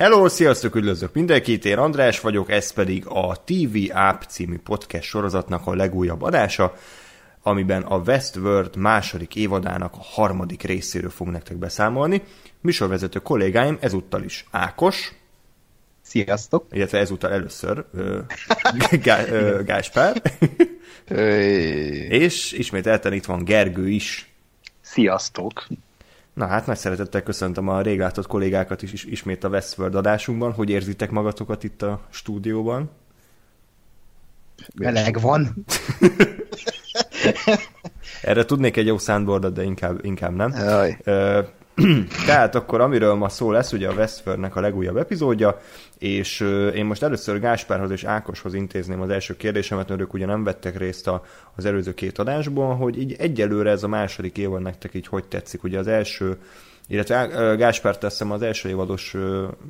Hello, sziasztok, üdvözlök mindenkit, én András vagyok, ez pedig a TV App című podcast sorozatnak a legújabb adása, amiben a Westworld második évadának a harmadik részéről fogunk nektek beszámolni. Műsorvezető kollégáim ezúttal is Ákos. Sziasztok! Illetve ezúttal először Gáspár. És ismételten itt van Gergő is. Sziasztok! Na hát, nagy szeretettel köszöntöm a rég látott kollégákat is ismét a Westworld adásunkban. Hogy érzitek magatokat itt a stúdióban? Meleg van. Erre tudnék egy jó soundboardot, de inkább nem. Tehát akkor amiről ma szó lesz, ugye a Westworldnek a legújabb epizódja, és én most először Gáspárhoz és Ákoshoz intézném az első kérdésemet, mert ők ugye nem vettek részt az előző két adásban, hogy így egyelőre ez a második évad nektek így hogy tetszik. Ugye az első, illetve Gáspár, teszem, az első évados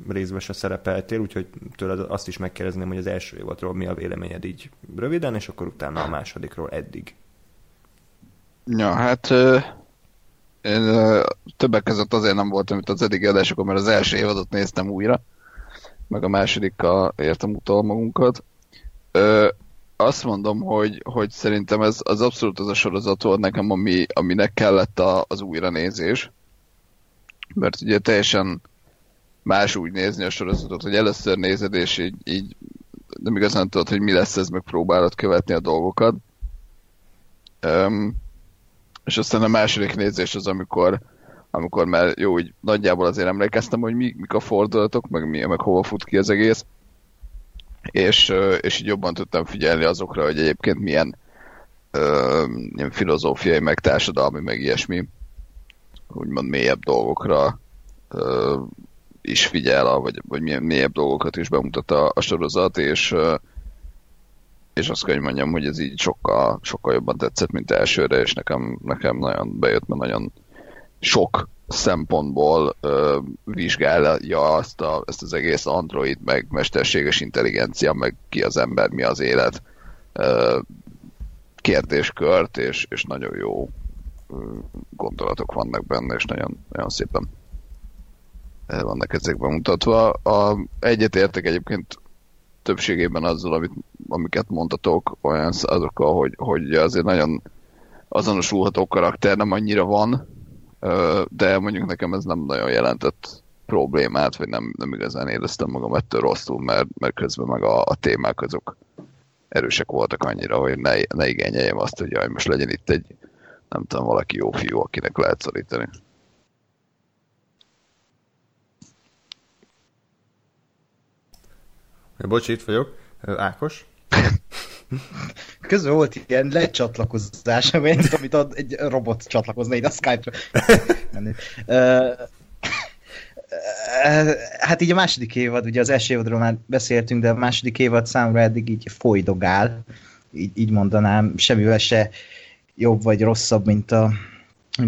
részben se szerepeltél, úgyhogy tőled azt is megkérdezném, hogy az első évadról mi a véleményed így röviden, és akkor utána a másodikról eddig. Ja, hát... Én többek között azért nem voltam itt az eddigi adásokon, mert az első évadot néztem újra, meg a másodikkal értem utol magunkat. Azt mondom, hogy szerintem ez az abszolút az a sorozat volt nekem, aminek kellett az újranézés. Mert ugye teljesen más úgy nézni a sorozatot, hogy először nézed, és így nem igazán tudod, hogy mi lesz ez, meg próbálod követni a dolgokat. És aztán a második nézés az, amikor már jó, úgy nagyjából azért emlékeztem, hogy mik a fordulatok, meg hova fut ki az egész. És így jobban tudtam figyelni azokra, hogy egyébként milyen filozófiai, meg társadalmi, meg ilyesmi, úgymond mélyebb dolgokra is figyel, vagy milyen mélyebb dolgokat is bemutat a sorozat, és azt kell, hogy mondjam, hogy ez így sokkal, sokkal jobban tetszett, mint elsőre, és nekem nagyon bejött, mert nagyon sok szempontból vizsgálja ezt az egész android, meg mesterséges intelligencia, meg ki az ember, mi az élet kérdéskört, és nagyon jó gondolatok vannak benne, és nagyon, nagyon szépen vannak ezek bemutatva. Egyetértek egyébként többségében azzal, amiket mondtatok, olyan azokkal, hogy azért nagyon azonosulható karakter nem annyira van, de mondjuk nekem ez nem nagyon jelentett problémát, vagy nem igazán éreztem magam ettől rosszul, mert közben meg a témák azok erősek voltak annyira, hogy ne igényeljem azt, hogy jaj, most legyen itt egy, nem tudom, valaki jó fiú, akinek lehet szorítani. Bocs, itt vagyok. Ákos? Közben volt ilyen lecsatlakozás, amit ad egy robot csatlakozna így a Skype-ra. Hát így a második évad, ugye az első évadról már beszéltünk, de a második évad számra eddig így folydogál. Így mondanám, semmivel se jobb vagy rosszabb, mint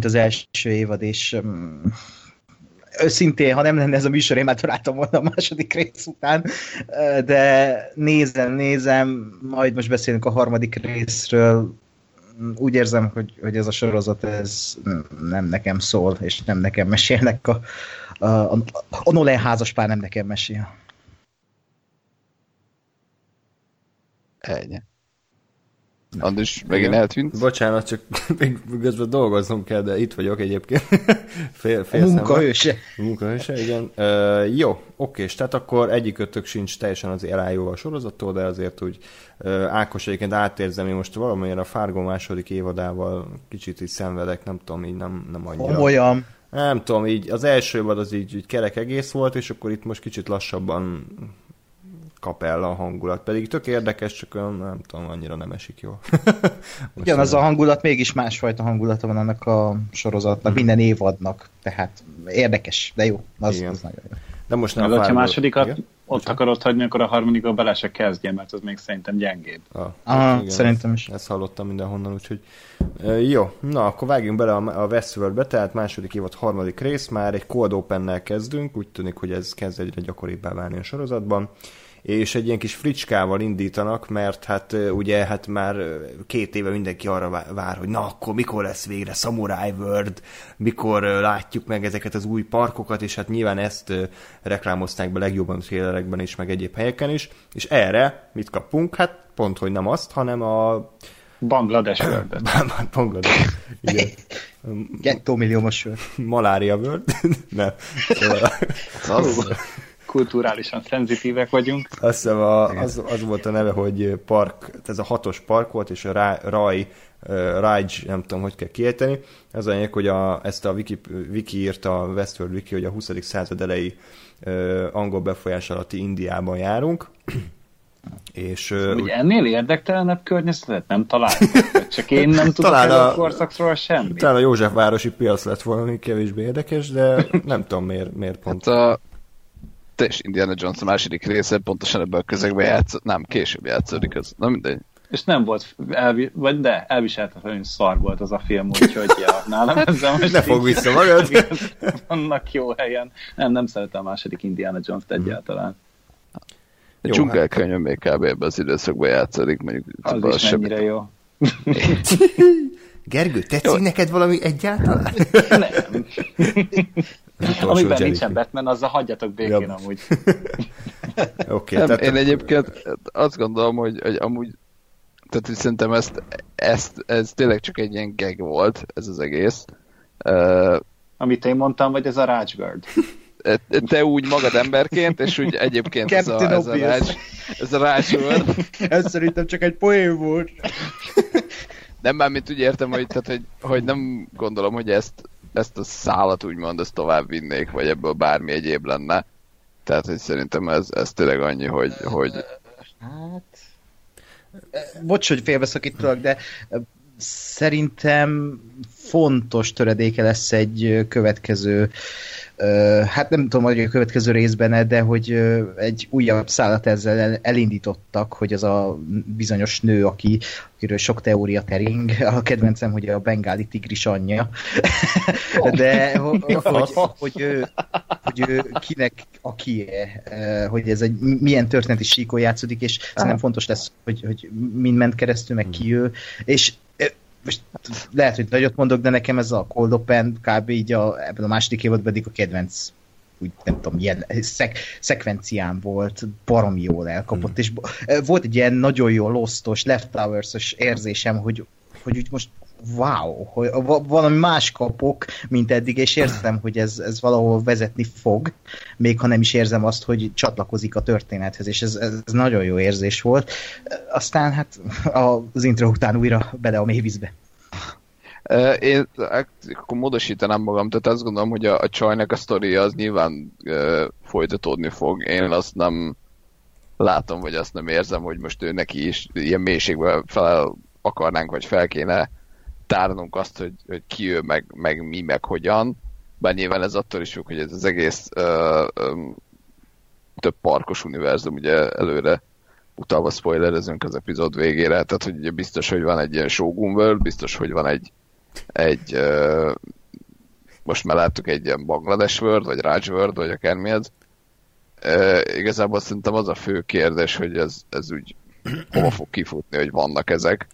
az első évad, és... Őszintén, ha nem lenne ez a műsor, én már találtam volna a második rész után, de nézem, majd most beszélünk a harmadik részről, úgy érzem, hogy ez a sorozat ez nem nekem szól, és nem nekem mesélnek, a Nolan házaspár nem nekem mesél. Ennyi. András megint eltűnt. Bocsánat, csak még közben dolgoznom kell, de itt vagyok egyébként. Fél munkahőse, igen. Jó, oké, tehát akkor egyikőtök sincs teljesen az elájó a sorozattól, de azért úgy Ákos egyébként átérzem, én most valamilyen a Fargo második évadával kicsit így szenvedek, nem tudom, így nem annyira. Olyan. Nem tudom, így az első évad az így kerek egész volt, és akkor itt most kicsit lassabban... kap el a hangulat. Pedig tök érdekes, csak nem tudom, annyira nem esik jól. Ugyanaz a hangulat, mégis másfajta hangulata van annak a sorozatnak, minden évadnak, tehát érdekes, de jó. Az nagyon jó. De most nem ha másodikat igen? Ott akarod hagyni, akkor a harmadikba bele se kezdje, mert az még szerintem gyengébb. Szerintem is. Ezt hallottam mindenhonnan, úgyhogy jó. Na, akkor vágjunk bele a Westworldbe, tehát második évad harmadik rész, már egy cold opennel kezdünk, úgy tűnik, hogy ez kezd egyre gyakoribbá válni a sorozatban. és egy ilyen kis fricskával indítanak, mert hát ugye hát már 2 éve mindenki arra vár, hogy na akkor mikor lesz végre Samurai World, mikor látjuk meg ezeket az új parkokat, és hát nyilván ezt reklámozták be legjobban trailerekben is, meg egyéb helyeken is, és erre mit kapunk? Hát pont, hogy nem azt, hanem a Bangladesh World. Bangladesh, igen. 2 milliómos World. Malária World. Nem. Szóval... kulturálisan szenzitívek vagyunk. Azt hiszem az volt a neve, hogy park, ez a 6-os park volt, és a Raj, nem tudom, hogy kell kiejteni. Az a lényeg, hogy ezt a Wiki írta, a Westworld Wiki, hogy a 20. század elejé angol befolyás alatti Indiában járunk. És, ugye ennél érdektelenebb környezetet nem találok, csak én nem tudok el a korszakról semmit. Talán a Józsefvárosi piac lett volna kevésbé érdekes, de nem tudom miért pont. Hát és Indiana Jones a második része pontosan ebben a közegben később játszódik az, na mindegy. És nem volt, elviselhetetlenül szar volt az a film, úgyhogy nálam ezzel most ne fog vissza magad. Vannak jó helyen. Nem szeretem a második Indiana Jones-t egyáltalán. A dzsungelkönyv még kb. Ebben az időszakban játszódik. Mondjuk, az is mennyire jó. Gergő, tetszik jó neked valami egyáltalán? Nem. Amiben nincsen Batman, azzal hagyjatok békén amúgy. Okay, nem, én egyébként azt gondolom, hogy amúgy tehát szerintem ez tényleg csak egy ilyen gag volt, ez az egész. Amit én mondtam, vagy ez a Raj World? Te úgy magad emberként, és úgy egyébként ez a Raj World. Ez szerintem csak egy poén volt. Nem, mármint úgy értem, hogy nem gondolom, hogy ezt a szálat úgymond ezt tovább vinnék, vagy ebből bármi egyéb lenne. Tehát, hogy szerintem ez tényleg annyi, hogy... Hát... Bocs, hogy félbeszakítalak, de szerintem fontos töredéke lesz egy következő... Hát nem tudom, hogy a következő részben, de hogy egy újabb szállat ezzel elindítottak, hogy az a bizonyos nő, akiről sok teória tering, a kedvencem, hogy a bengáli tigris anyja, de hogy kinek a kie, hogy ez egy milyen történeti síkon játszódik, és szerintem fontos lesz, hogy mind ment keresztül, meg ki ő, és most lehet, hogy nagyot mondok, de nekem ez a Cold Open kb. Így ebben a második évad pedig a kedvenc, úgy nem tudom, ilyen szekvencián volt, baromi jól elkapott, és volt egy ilyen nagyon jó losztos, Leftovers-os érzésem, hogy úgy most wow, hogy valami más kapok, mint eddig, és érzem, hogy ez valahol vezetni fog, még ha nem is érzem azt, hogy csatlakozik a történethez, és ez nagyon jó érzés volt. Aztán hát az intro után újra bele a mély vízbe. Én akkor módosítanám magam, tehát azt gondolom, hogy a csajnak a sztoria az nyilván folytatódni fog. Én azt nem látom, vagy azt nem érzem, hogy most ő neki is ilyen mélységben fel akarnánk, vagy fel kéne tárnunk azt, hogy ki ő, meg mi, meg hogyan. Bár nyilván ez attól is függ, hogy ez az egész több parkos univerzum, ugye előre utalva spoilerezünk az epizód végére, tehát hogy ugye biztos, hogy van egy ilyen Shogun World, biztos, hogy van egy most már láttuk egy ilyen Bangladesh World, vagy Raj World, vagy akármi ez. Igazából szerintem az a fő kérdés, hogy ez úgy hova fog kifutni, hogy vannak ezek.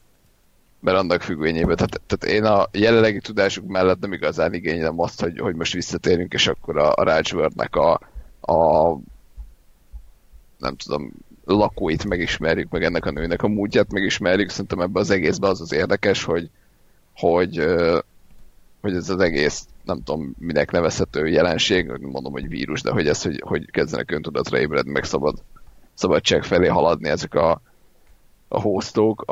Mert annak függvényében, tehát én a jelenlegi tudásuk mellett nem igazán igénylem azt, hogy most visszatérünk, és akkor a Raj World-nek a nem tudom, lakóit megismerjük, meg ennek a nőnek a múltját megismerjük. Szerintem ebben az egészben az érdekes, hogy ez az egész, nem tudom, minek nevezhető jelenség, mondom, hogy vírus, de hogy ez, hogy kezdenek öntudatra ébredni, meg szabadság felé haladni ezek a hostok,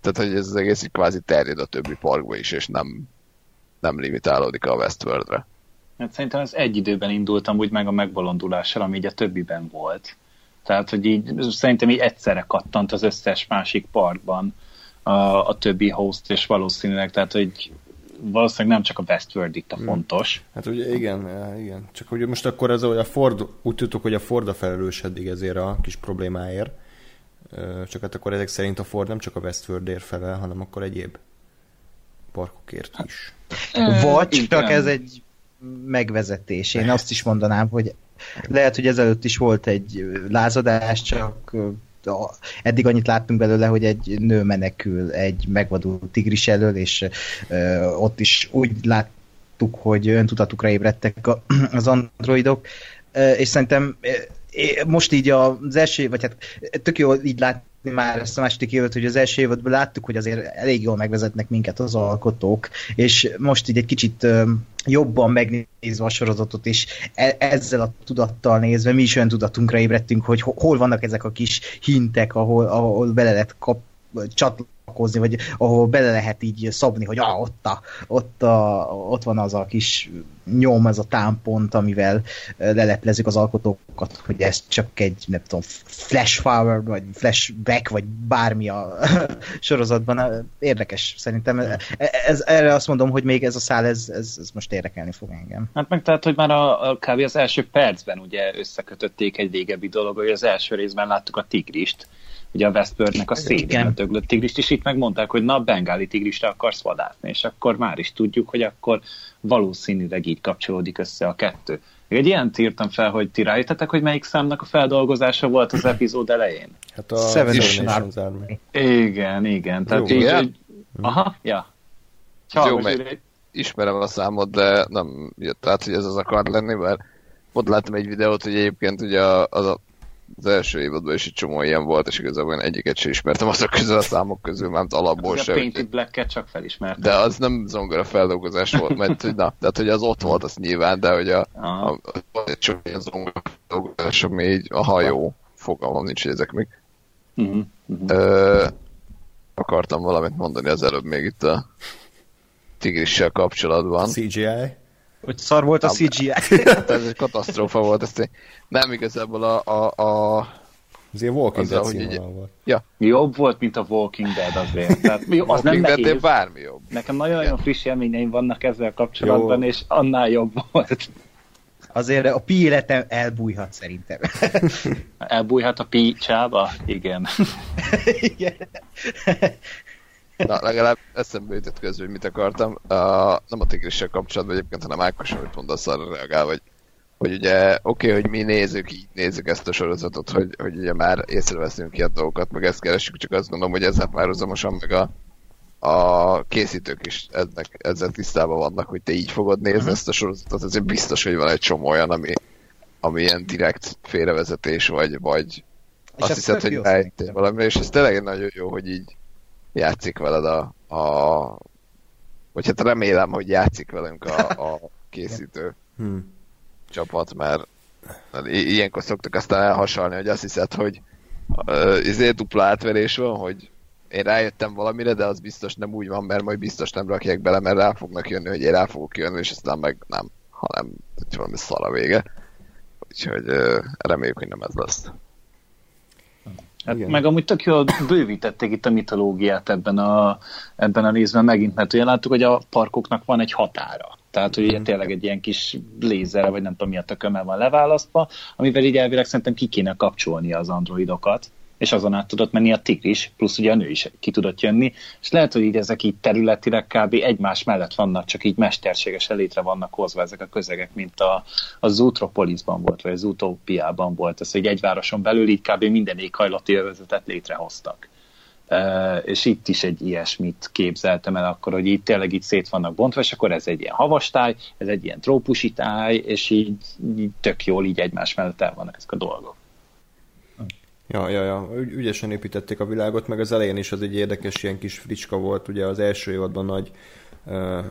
tehát, hogy ez az egész így kvázi terjed a többi parkba is, és nem limitálódik a Westworldre. Hát szerintem ez egy időben indultam úgy meg a megbolondulással, ami így a többiben volt. Tehát, hogy így szerintem így egyszerre kattant az összes másik parkban a többi host, és valószínűleg, tehát, hogy valószínűleg nem csak a Westworld itt a fontos. Hát ugye igen. Csak hogy most akkor ez, hogy a Ford, úgy tudtuk, hogy a Ford a felelős eddig ezért a kis problémáért. Csak hát akkor ezek szerint a Ford nem csak a Westworldért felel, hanem akkor egyéb parkokért is. Vagy csak ez egy megvezetés. Én azt is mondanám, hogy Lehet, hogy ezelőtt is volt egy lázadás, csak eddig annyit láttunk belőle, hogy egy nő menekül egy megvadult tigris elől, és ott is úgy láttuk, hogy öntudatukra ébredtek az androidok, és szerintem most így az első, vagy hát tök jó így látni már ezt a második évet, hogy az első évadból láttuk, hogy azért elég jól megvezetnek minket az alkotók, és most így egy kicsit jobban megnézve a sorozatot, és ezzel a tudattal nézve mi is olyan tudatunkra ébredtünk, hogy hol vannak ezek a kis hintek, ahol bele lehet csatlakozni, vagy ahol bele lehet így szabni, hogy ott van az a kis nyom, az a támpont, amivel leleplezzük az alkotókat, hogy ez csak egy, nem tudom, flash forward, vagy flashback, vagy bármi a sorozatban. Érdekes, szerintem. Erre azt mondom, hogy még ez a szál, ez most érdekelni fog engem. Hát meg tehát, hogy már kb. Az első percben ugye összekötötték egy régebbi dolog, hogy az első részben láttuk a tigrist, ugye a Westworldnek a szélén döglött tigrist, és itt megmondták, hogy na, bengáli tigrisre akarsz vadászni, és akkor már is tudjuk, hogy akkor valószínűleg így kapcsolódik össze a kettő. Még egy ilyent írtam fel, hogy ti rájöttetek, hogy melyik számnak a feldolgozása volt az epizód elején? Hát a Ghost Nation. Igen. Tehát jó, így, ja? Aha, ja. Jó, ismerem a számot, de nem jött át, hogy ez az akar lenni, mert ott láttam egy videót, hogy egyébként ugye az első évadban is egy csomó ilyen volt, és igazából egyiket sem ismertem azok közül a számok közül, mert alapból sem. A Painted Black-et csak felismertem. De az nem zongora feldolgozás volt, mert tehát, hogy az ott volt, az nyilván, de hogy egy csomó ilyen zongora feldolgozás, ami így a hajó, fogalmam nincs, hogy ezek még. Akartam valamit mondani az előbb még itt a tigrissel kapcsolatban. CGI? Hogy szar volt a CGI. Hát ez egy katasztrófa volt. Ezt nem igazából az ilyen Walking Dead színvonal volt. Ja. Jobb volt, mint a Walking Dead azért. Tehát, jó, az Walking nem Dead bármi jobb. Nekem nagyon friss élményeim vannak ezzel kapcsolatban, jó. És annál jobb volt. Azért a pi életem elbújhat szerintem. Elbújhat a pi csába? Igen. Igen. Na, legalább eszembe jutott közben, hogy mit akartam. Nem a tigrissel kapcsolatban egyébként, hanem Ákos, amit mondasz, arra reagál, hogy ugye oké, hogy mi így nézzük ezt a sorozatot, hogy ugye már észreveszünk ilyen dolgokat, meg ezt keresünk, csak azt gondolom, hogy ezzel párhuzamosan meg a készítők is ezzel tisztában vannak, hogy te így fogod nézni ezt a sorozatot, azért biztos, hogy van egy csomó olyan, ami ilyen direkt félrevezetés, vagy azt hiszed, hogy rájöttél valami, és ez tényleg nagyon jó, hogy így játszik veled vagy hát remélem, hogy játszik velünk a készítő csapat, mert ilyenkor szoktuk aztán elhasalni, hogy azt hiszed, hogy ezért dupla átverés van, hogy én rájöttem valamire, de az biztos nem úgy van, mert majd biztos nem rakják bele, mert rá fognak jönni, hogy én rá fogok jönni, és aztán meg nem, hanem valami szar a vége. Úgyhogy reméljük, hogy nem ez lesz. Hát meg amúgy tök jól bővítették itt a mitológiát ebben a részben megint, mert ugye láttuk, hogy a parkoknak van egy határa. Tehát, hogy tényleg egy ilyen kis lézerre, vagy nem tudom mi a tökömmel van leválasztva, amivel így elvileg szerintem ki kéne kapcsolni az androidokat, és azon át tudott menni a tigris, plusz ugye a nő is ki tudott jönni, és lehet, hogy így ezek így területileg kb. Egymás mellett vannak, csak így mesterségesen létre vannak hozva ezek a közegek, mint a Zootropolisban volt, vagy az Utópiában volt, ez egy városon belül így kb. Minden éghajlati övezetet létrehoztak. És itt is egy ilyesmit képzeltem el akkor, hogy így tényleg így szét vannak bontva, és akkor ez egy ilyen havastáj, ez egy ilyen trópusi táj, és így tök jól így egymás mellett el vannak ezek a dolgok. Ja. Ügyesen építették a világot, meg az elején is az egy érdekes ilyen kis fricska volt, ugye az első évadban nagy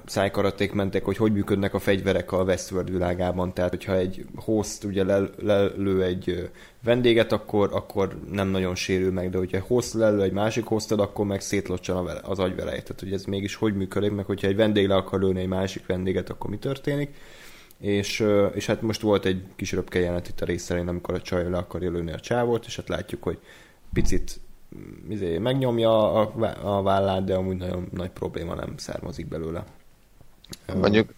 szájkaraték mentek, hogy működnek a fegyverek a Westworld világában, tehát hogyha egy host ugye lelő egy vendéget, akkor nem nagyon sérül meg, de hogyha host lelő egy másik hostod, akkor meg szétlocsan az agyvelejét, tehát hogy ez mégis hogy működik, meg hogyha egy vendég le akar lőni egy másik vendéget, akkor mi történik? És hát most volt egy kis röpke jelenet itt a rész elején, amikor a csaj le akarja lőni a csávót, és hát látjuk, hogy picit megnyomja a vállát, de amúgy nagyon nagy probléma nem származik belőle. Mondjuk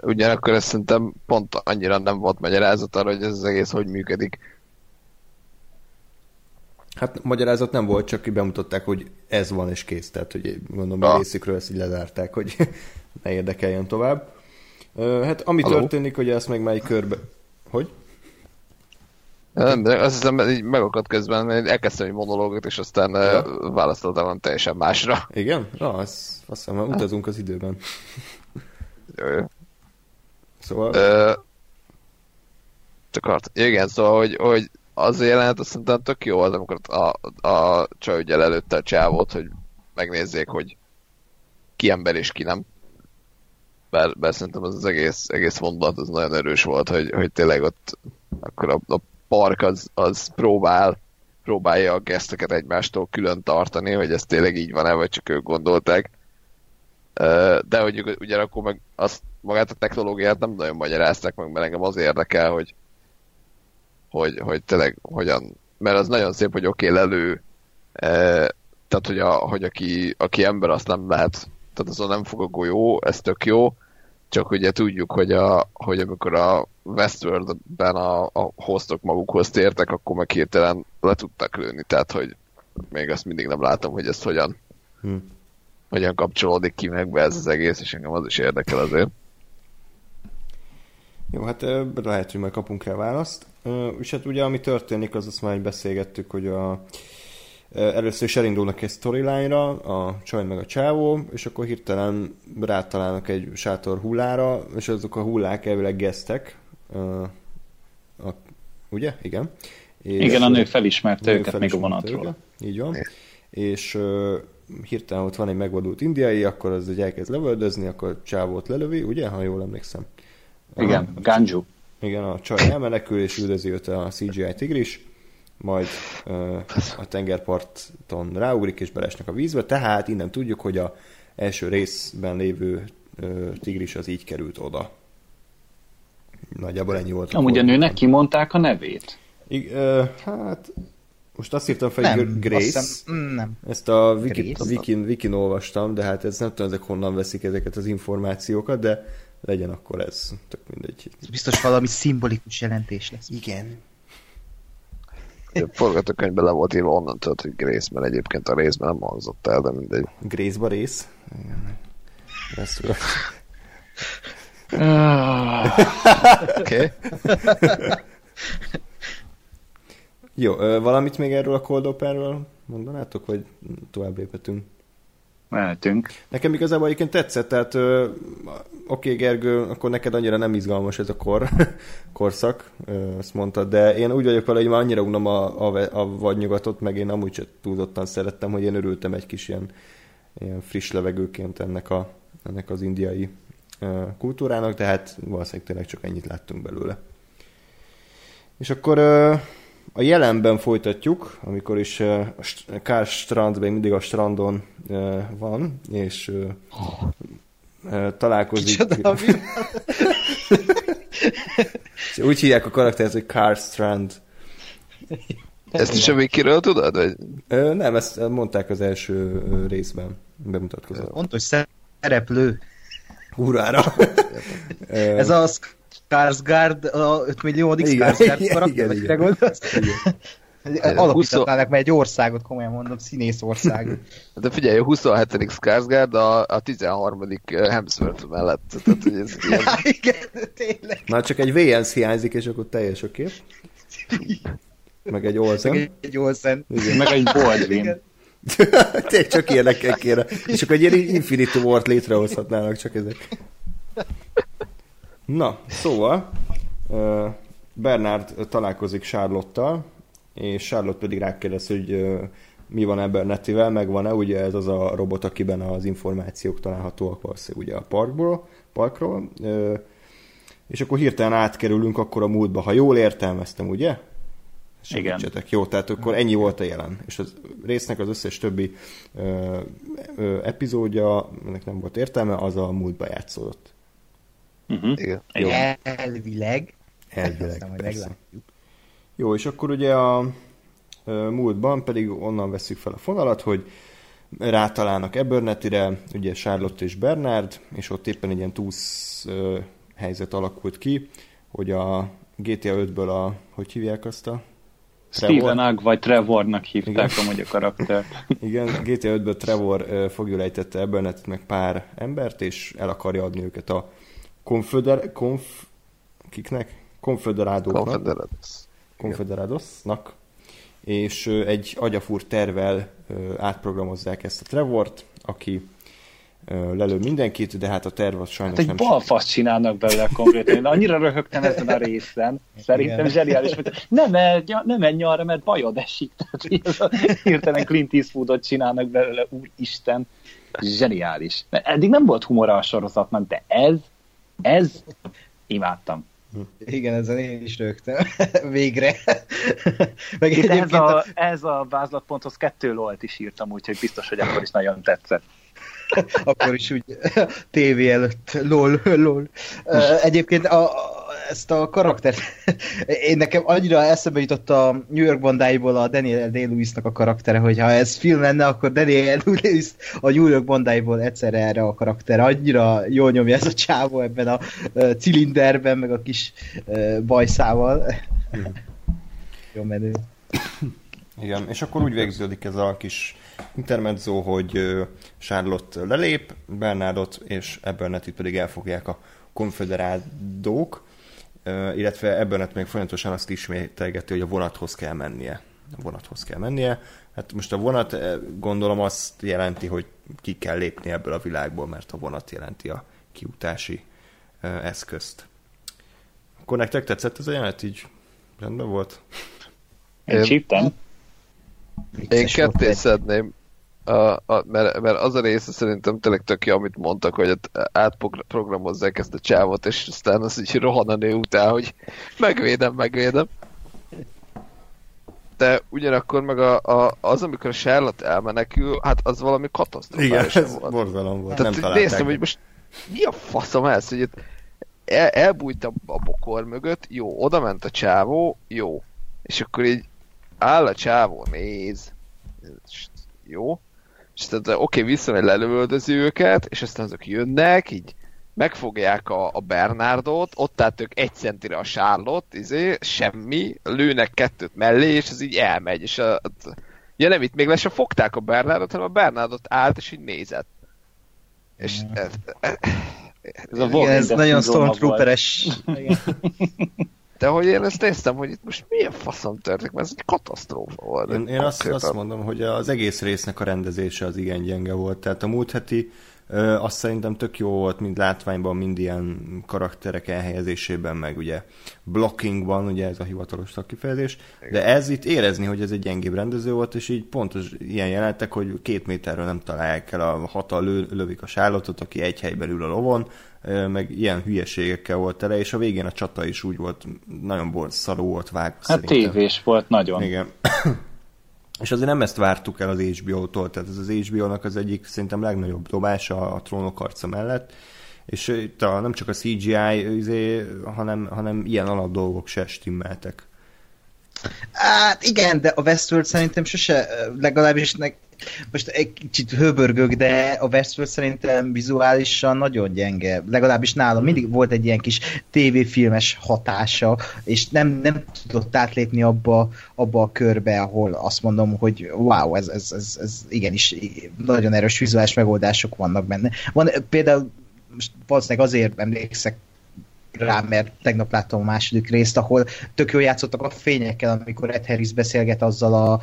ugyanakkor ezt szerintem pont annyira nem volt magyarázat arra, hogy ez az egész hogy működik. Hát magyarázat nem volt, csak bemutatták, hogy ez van és kész, tehát hogy gondolom a részükről ezt így lezárták, hogy ne érdekeljen tovább. Hát ami történik, hogy ezt meg már körbe... Hogy? Nem, azt hiszem, így megakadt közben, mert elkezdtem egy monológot, és aztán választottam teljesen másra. Igen? Na, azt hiszem, már utazunk az időben. Jó. Szóval... igen, szóval, hogy az a jelenet azt szerintem tök jó az, amikor a csaj ügyel előtte a csávót, hogy megnézzék, hogy ki ember és ki nem. Bár szerintem az egész mondat az nagyon erős volt, hogy tényleg ott akkor a park az próbálja a geszteket egymástól külön tartani, hogy ez tényleg így van-e, vagy csak ők gondolták. De hogy ugyanakkor meg azt, magát a technológiát nem nagyon magyarázták meg, mert engem az érdekel, hogy tényleg hogyan... Mert az nagyon szép, hogy oké, lelő, tehát hogy aki ember, azt nem lehet... Tehát azon nem fog a golyó, ez tök jó, csak ugye tudjuk, hogy amikor a Westworldben a hostok magukhoz tértek, akkor meg hirtelen le tudtak lőni, tehát hogy még azt mindig nem látom, hogy ezt hogyan kapcsolódik ki meg be ez az egész, és engem az is érdekel azért. Jó, hát lehet, hogy majd kapunk rá választ. És hát ugye ami történik, az azt már beszélgettük, hogy először is elindulnak egy storyline-ra, a csaj meg a csávó, és akkor hirtelen rátalálnak egy sátor hullára, és azok a hullák elvileg gesztek. Ugye? Igen. És igen, a nő felismerte őket még a vonatról. Így van. És hirtelen ott van egy megvadult indiai, akkor az egy elkezd lövöldözni, akkor a csávót lelövi, ugye? Ha jól emlékszem. Igen, Ganju. Igen, a csaj elmenekül, és üldözi őt a CGI tigris. Majd a tengerparton ráugrik, és belesnek a vízbe, tehát innen tudjuk, hogy az első részben lévő tigris az így került oda. Nagyjából ennyi volt. Amúgy a nőnek kimondták a nevét? Hát, most azt írtam fel, hogy Grace. Nem. Ezt a Wikin olvastam, de hát ez nem tudom, ezek honnan veszik ezeket az információkat, de legyen akkor ez. Tök mindegy. Ez biztos valami szimbolikus jelentés lesz. Igen. A forgatókönyvben le volt írva onnantól, hogy Grace, mert egyébként a részben nem hangzott el, de mindegy. Grace-ba rész? Igen. Oké. Jó, valamit még erről a Cold Open-ről mondanátok, vagy tovább léphetünk? Mehetünk. Nekem igazából egyébként tetszett, tehát oké, Gergő, akkor neked annyira nem izgalmas ez a korszak, azt mondtad, de én úgy vagyok vele, hogy már annyira unom a vadnyugatot, meg én amúgy sem túlzottan szerettem, hogy én örültem egy kis ilyen friss levegőként ennek az indiai kultúrának, de hát valószínűleg tényleg csak ennyit láttunk belőle. És akkor... a jelenben folytatjuk, amikor is Karl Strand még mindig a strandon van, és találkozik... Úgy hívják a karaktert, hogy Karl Strand. Ezt is a Wikiről tudod? Vagy? Nem, ezt mondták az első részben, bemutatkozott. Fontos szereplő. Hurrára! Ez az... Skarsgård, a 5 milliódik Skarsgård karakter, vagy te gondolsz? Alapítatnának már egy országot, komolyan mondom, színész ország. De figyelj, a 27. Skarsgård a 13. Hemsworth mellett. Tehát, hogy ez ilyen... Igen, tényleg. Már csak egy VNC hiányzik, és akkor teljes a kép. Meg egy Olsen. Igen, meg egy Baldwin. Tényleg csak ilyenekkel kéne. És akkor egy ilyen Infinity War-t létrehozhatnának csak ezek. Na, szóval Bernard találkozik Charlotte-tal, és Charlotte pedig rákérdez, hogy mi van Abernathyvel, megvan-e, ugye ez az a robot, akiben az információk találhatóak valószínűleg ugye a parkról, és akkor hirtelen átkerülünk akkor a múltba, ha jól értelmeztem, ugye? Segítsetek. Jó, tehát akkor ennyi volt a jelen. És a résznek az összes többi epizódja, ennek nem volt értelme, az a múltba játszódott. Uh-huh. Igen. Igen. Elvileg, aztán, persze. Jó, és akkor ugye a múltban pedig onnan veszük fel a fonalat, hogy rátalálnak Abernathyre, ugye Charlotte és Bernard, és ott éppen egy ilyen túsz helyzet alakult ki, hogy a GTA 5-ből hogy hívják azt a? Steven Agg vagy Trevornak hívták amúgy a karaktert. Igen, GTA 5-ből Trevor fogjulejtette Abernathyt meg pár embert, és el akarja adni őket a Konfederációknak. Konfederádosnak, és egy agyafúr tervvel átprogramozzák ezt a Trevort, aki lelő mindenkit, de hát a terv az sajnos hát nem... egy balfaszt csinálnak belőle konkrétan. Én annyira röhögtem ezen a részen. Szerintem zseniális. Ne menj arra, mert bajod esik. Hirtelen Clint Eastwoodot csinálnak belőle. Úristen, zseniális. Eddig nem volt humora a sorozatnak, de ez imádtam. Igen, ezen én is rögtem. Végre. Meg ez a vázlatponthoz 2 lolt is írtam, úgyhogy biztos, hogy akkor is nagyon tetszett. Akkor is úgy tévé előtt, lol. Egyébként ezt a karaktert, én nekem annyira eszembe jutott a New York bandáiból a Daniel Day-Lewisnak a karaktere, hogyha ez film lenne, akkor Daniel Day-Lewis a New York bandáiból egyszerre erre a karakter. Annyira jól nyomja ez a csávó ebben a cilinderben, meg a kis bajszával. Jó menő. Igen, és akkor úgy végződik ez a kis intermezzo, hogy Charlotte lelép, Bernardot és Abernathyt pedig elfogják a konfederádók, illetve Abernathy még folyamatosan azt ismételgeti, hogy a vonathoz kell mennie. Hát most a vonat, gondolom, azt jelenti, hogy ki kell lépni ebből a világból, mert a vonat jelenti a kiutási eszközt. Akkor nektek tetszett ez a jelenet? Így rendben volt? Én csíptem. Én ketté szedném, mert az a része szerintem tényleg tök jó, amit mondtak, hogy átprogramozzák ezt a csávot, és aztán az így rohan a nő után, hogy megvédem. De ugyanakkor meg az, amikor a Charlotte elmenekül, hát az valami katasztrofális volt. Igen, ez borzalom volt. Tehát nem néztem, hogy most mi a faszom ez, hogy itt elbújt a bokor mögött, jó, oda ment a csávó, jó. És akkor így áll a csávó, néz. Jó. És tehát oké, visszamegy, lelövöldözi őket, és aztán azok jönnek, így megfogják a Bernardot, ott állt ők 1 centire a Charlotte, semmi, lőnek 2 mellé, és ez így elmegy. És nem itt még le sem fogták a Bernardot, hanem a Bernardot állt, és így nézett. És... Ez nagyon Stormtrooperes. De hogy én ezt néztem, hogy itt most milyen faszom történik, mert ez egy katasztrófa volt. Én azt mondom, hogy az egész résznek a rendezése az igen gyenge volt. Tehát a múlt heti azt szerintem tök jó volt, mind látványban, mind ilyen karakterek elhelyezésében, meg ugye blockingban, ugye ez a hivatalos szakkifejezés. De ez itt érezni, hogy ez egy gyengébb rendező volt, és így pontos ilyen jelentek, hogy 2 méterről nem találják el a hatal, lövik a Charlottot, aki egy helyben ül a lovon, meg ilyen hülyeségekkel volt tele, és a végén a csata is úgy volt, nagyon szaró volt vágva. Hát tévés volt nagyon. Igen. És azért nem ezt vártuk el az HBO-tól, tehát ez az HBO-nak az egyik szerintem legnagyobb dobása a Trónok harca mellett, és itt nem csak a CGI, hanem ilyen alap dolgok se stimmeltek. Hát igen, de a Westworld szerintem sose, legalábbis most egy kicsit höbörgök, de a Westworld szerintem vizuálisan nagyon gyenge. Legalábbis nálam mindig volt egy ilyen kis tévéfilmes hatása, és nem tudott átlépni abba a körbe, ahol azt mondom, hogy wow, ez igenis nagyon erős vizuális megoldások vannak benne. Van például, most valószínűleg azért emlékszek rá, mert tegnap láttam a második részt, ahol tök jól játszottak a fényekkel, amikor Ed Harris beszélget azzal a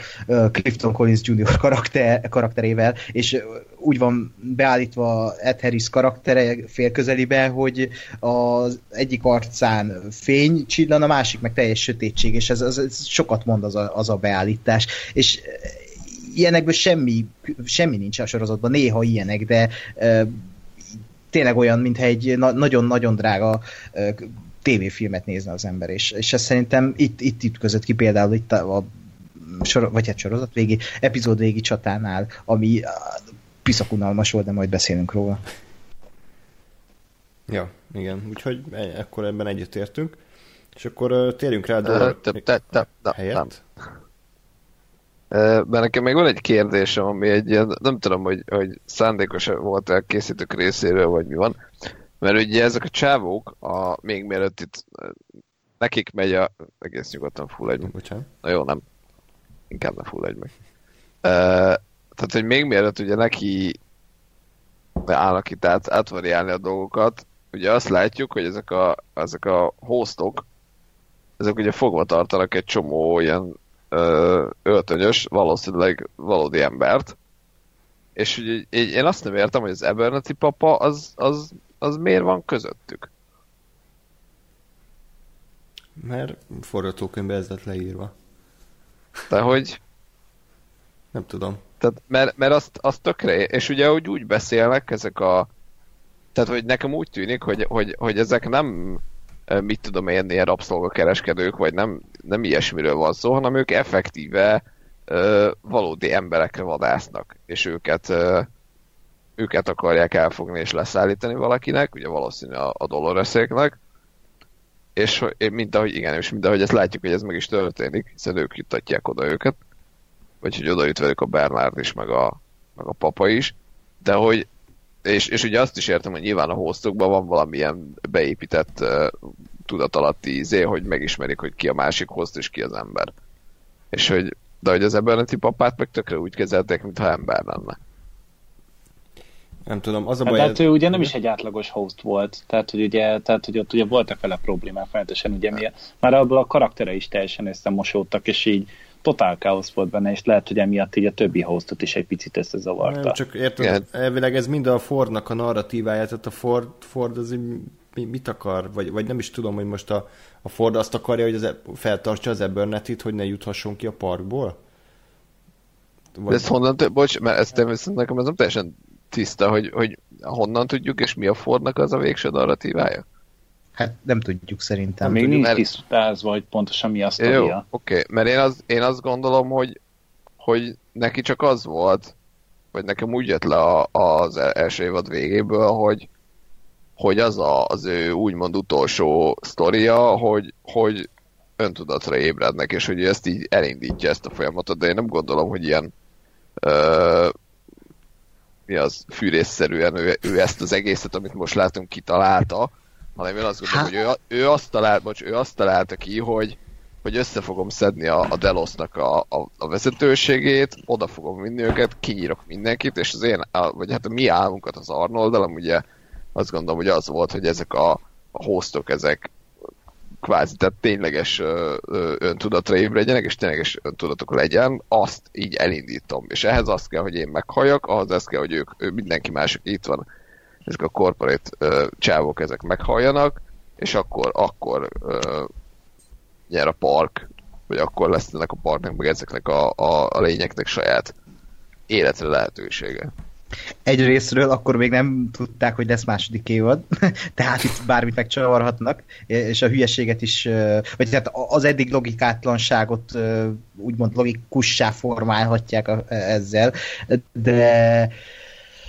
Clifton Collins Jr. karakterével, és úgy van beállítva Ed Harris karaktere félközelibe, hogy az egyik arcán fény csillan, a másik meg teljes sötétség, és ez sokat mond az a beállítás. És ilyenekből semmi nincs a sorozatban, néha ilyenek, de tényleg olyan, mintha egy nagyon-nagyon drága tévéfilmet nézne az ember, és ez szerintem itt ütközött ki például itt a sorozat végi, epizód végi csatánál, ami piszakunalmas volt, de majd beszélünk róla. Ja, igen, úgyhogy akkor ebben egyetértünk, és akkor térjünk rá a helyett. Mert nekem még van egy kérdésem, ami egy ilyen, nem tudom, hogy szándékos volt a készítők részéről, vagy mi van. Mert ugye ezek a csávók, még mielőtt itt nekik megy egész nyugodtan fulladj meg. Bocsánat. Na jó, nem. Inkább ne fulladj meg. Tehát, hogy még mielőtt ugye neki állnak itt átvariálni a dolgokat, ugye azt látjuk, hogy ezek a hostok ezek ugye fogva tartanak egy csomó ilyen öltönyös, valószínűleg valódi embert. És ugye én azt nem értem, hogy az Abernathy papa az miért van közöttük. Mert forgatókönyvbe ez lett leírva. De hogy... nem tudom. Tehát, mert azt tökre... És ugye úgy beszélnek ezek a... Tehát, hogy nekem úgy tűnik, hogy ezek nem, mit tudom én, ilyen rabszolgakereskedők, vagy nem ilyesmiről van szó, hanem ők effektíve valódi emberekre vadásznak, és őket akarják elfogni és leszállítani valakinek, ugye valószínű a Doloreséknek, és mindahogy ezt látjuk, hogy ez meg is történik, hiszen ők juttatják oda őket, vagy hogy oda jut velük a Bernard is, meg a papa is, de hogy és ugye azt is értem, hogy nyilván a hostokban van valamilyen beépített tudatalatti ízé, hogy megismerik, hogy ki a másik host és ki az ember. És hogy de hogy az Abernathy papát meg tökre úgy kezelték, mintha ember lenne. Nem tudom, az a baj... Hát ő ugye nem is egy átlagos host volt, tehát hogy ott ugye voltak vele problémák, feltétlenül ugye már abból a karaktere is teljesen összemosódtak, és így totál káosz volt benne, és lehet, hogy emiatt így a többi hostot is egy picit összezavarta. Nem, csak érted, elvileg ez mind a Fordnak a narratívája, tehát a Ford az mit akar, vagy nem is tudom, hogy most a Ford azt akarja, hogy feltartsa az Abernathyt, hogy ne juthasson ki a parkból? Vagy... ez honnan, bocs, mert ezt nekem ez nem teljesen tiszta, hogy honnan tudjuk, és mi a Fordnak az a végső narratívája? Hát nem tudjuk szerintem. Még nincs tisztázva, hogy pontosan mi a sztoria. Jó, oké, mert én azt gondolom, hogy neki csak az volt, vagy nekem úgy jött le az első évad végéből, hogy az az ő úgymond utolsó sztoria, hogy öntudatra ébrednek, és hogy ezt így elindítja ezt a folyamatot, de én nem gondolom, hogy ilyen fűrészszerűen ő ezt az egészet, amit most látunk, kitalálta, hanem én azt gondolom, hogy ő azt találta ki, hogy össze fogom szedni a Delosnak a vezetőségét, oda fogom vinni őket, kinyírok mindenkit, és az a mi álmunkat az Arnolddal, ugye azt gondolom, hogy az volt, hogy ezek a hostok, ezek kvázi, tehát tényleges öntudatra ébredjenek, és tényleges öntudatok legyen, azt így elindítom. És ehhez azt kell, hogy én meghalljak, ahhoz azt kell, hogy ők mindenki mások itt van, ezek a korporét csávok, ezek meghalljanak, és akkor nyer a park, vagy akkor lesz ennek a parknak, meg ezeknek a lényeknek saját életre lehetősége. Egy részről akkor még nem tudták, hogy lesz második évad, tehát itt bármit megcsavarhatnak, és a hülyeséget is, vagy tehát az eddig logikátlanságot úgymond logikussá formálhatják ezzel, de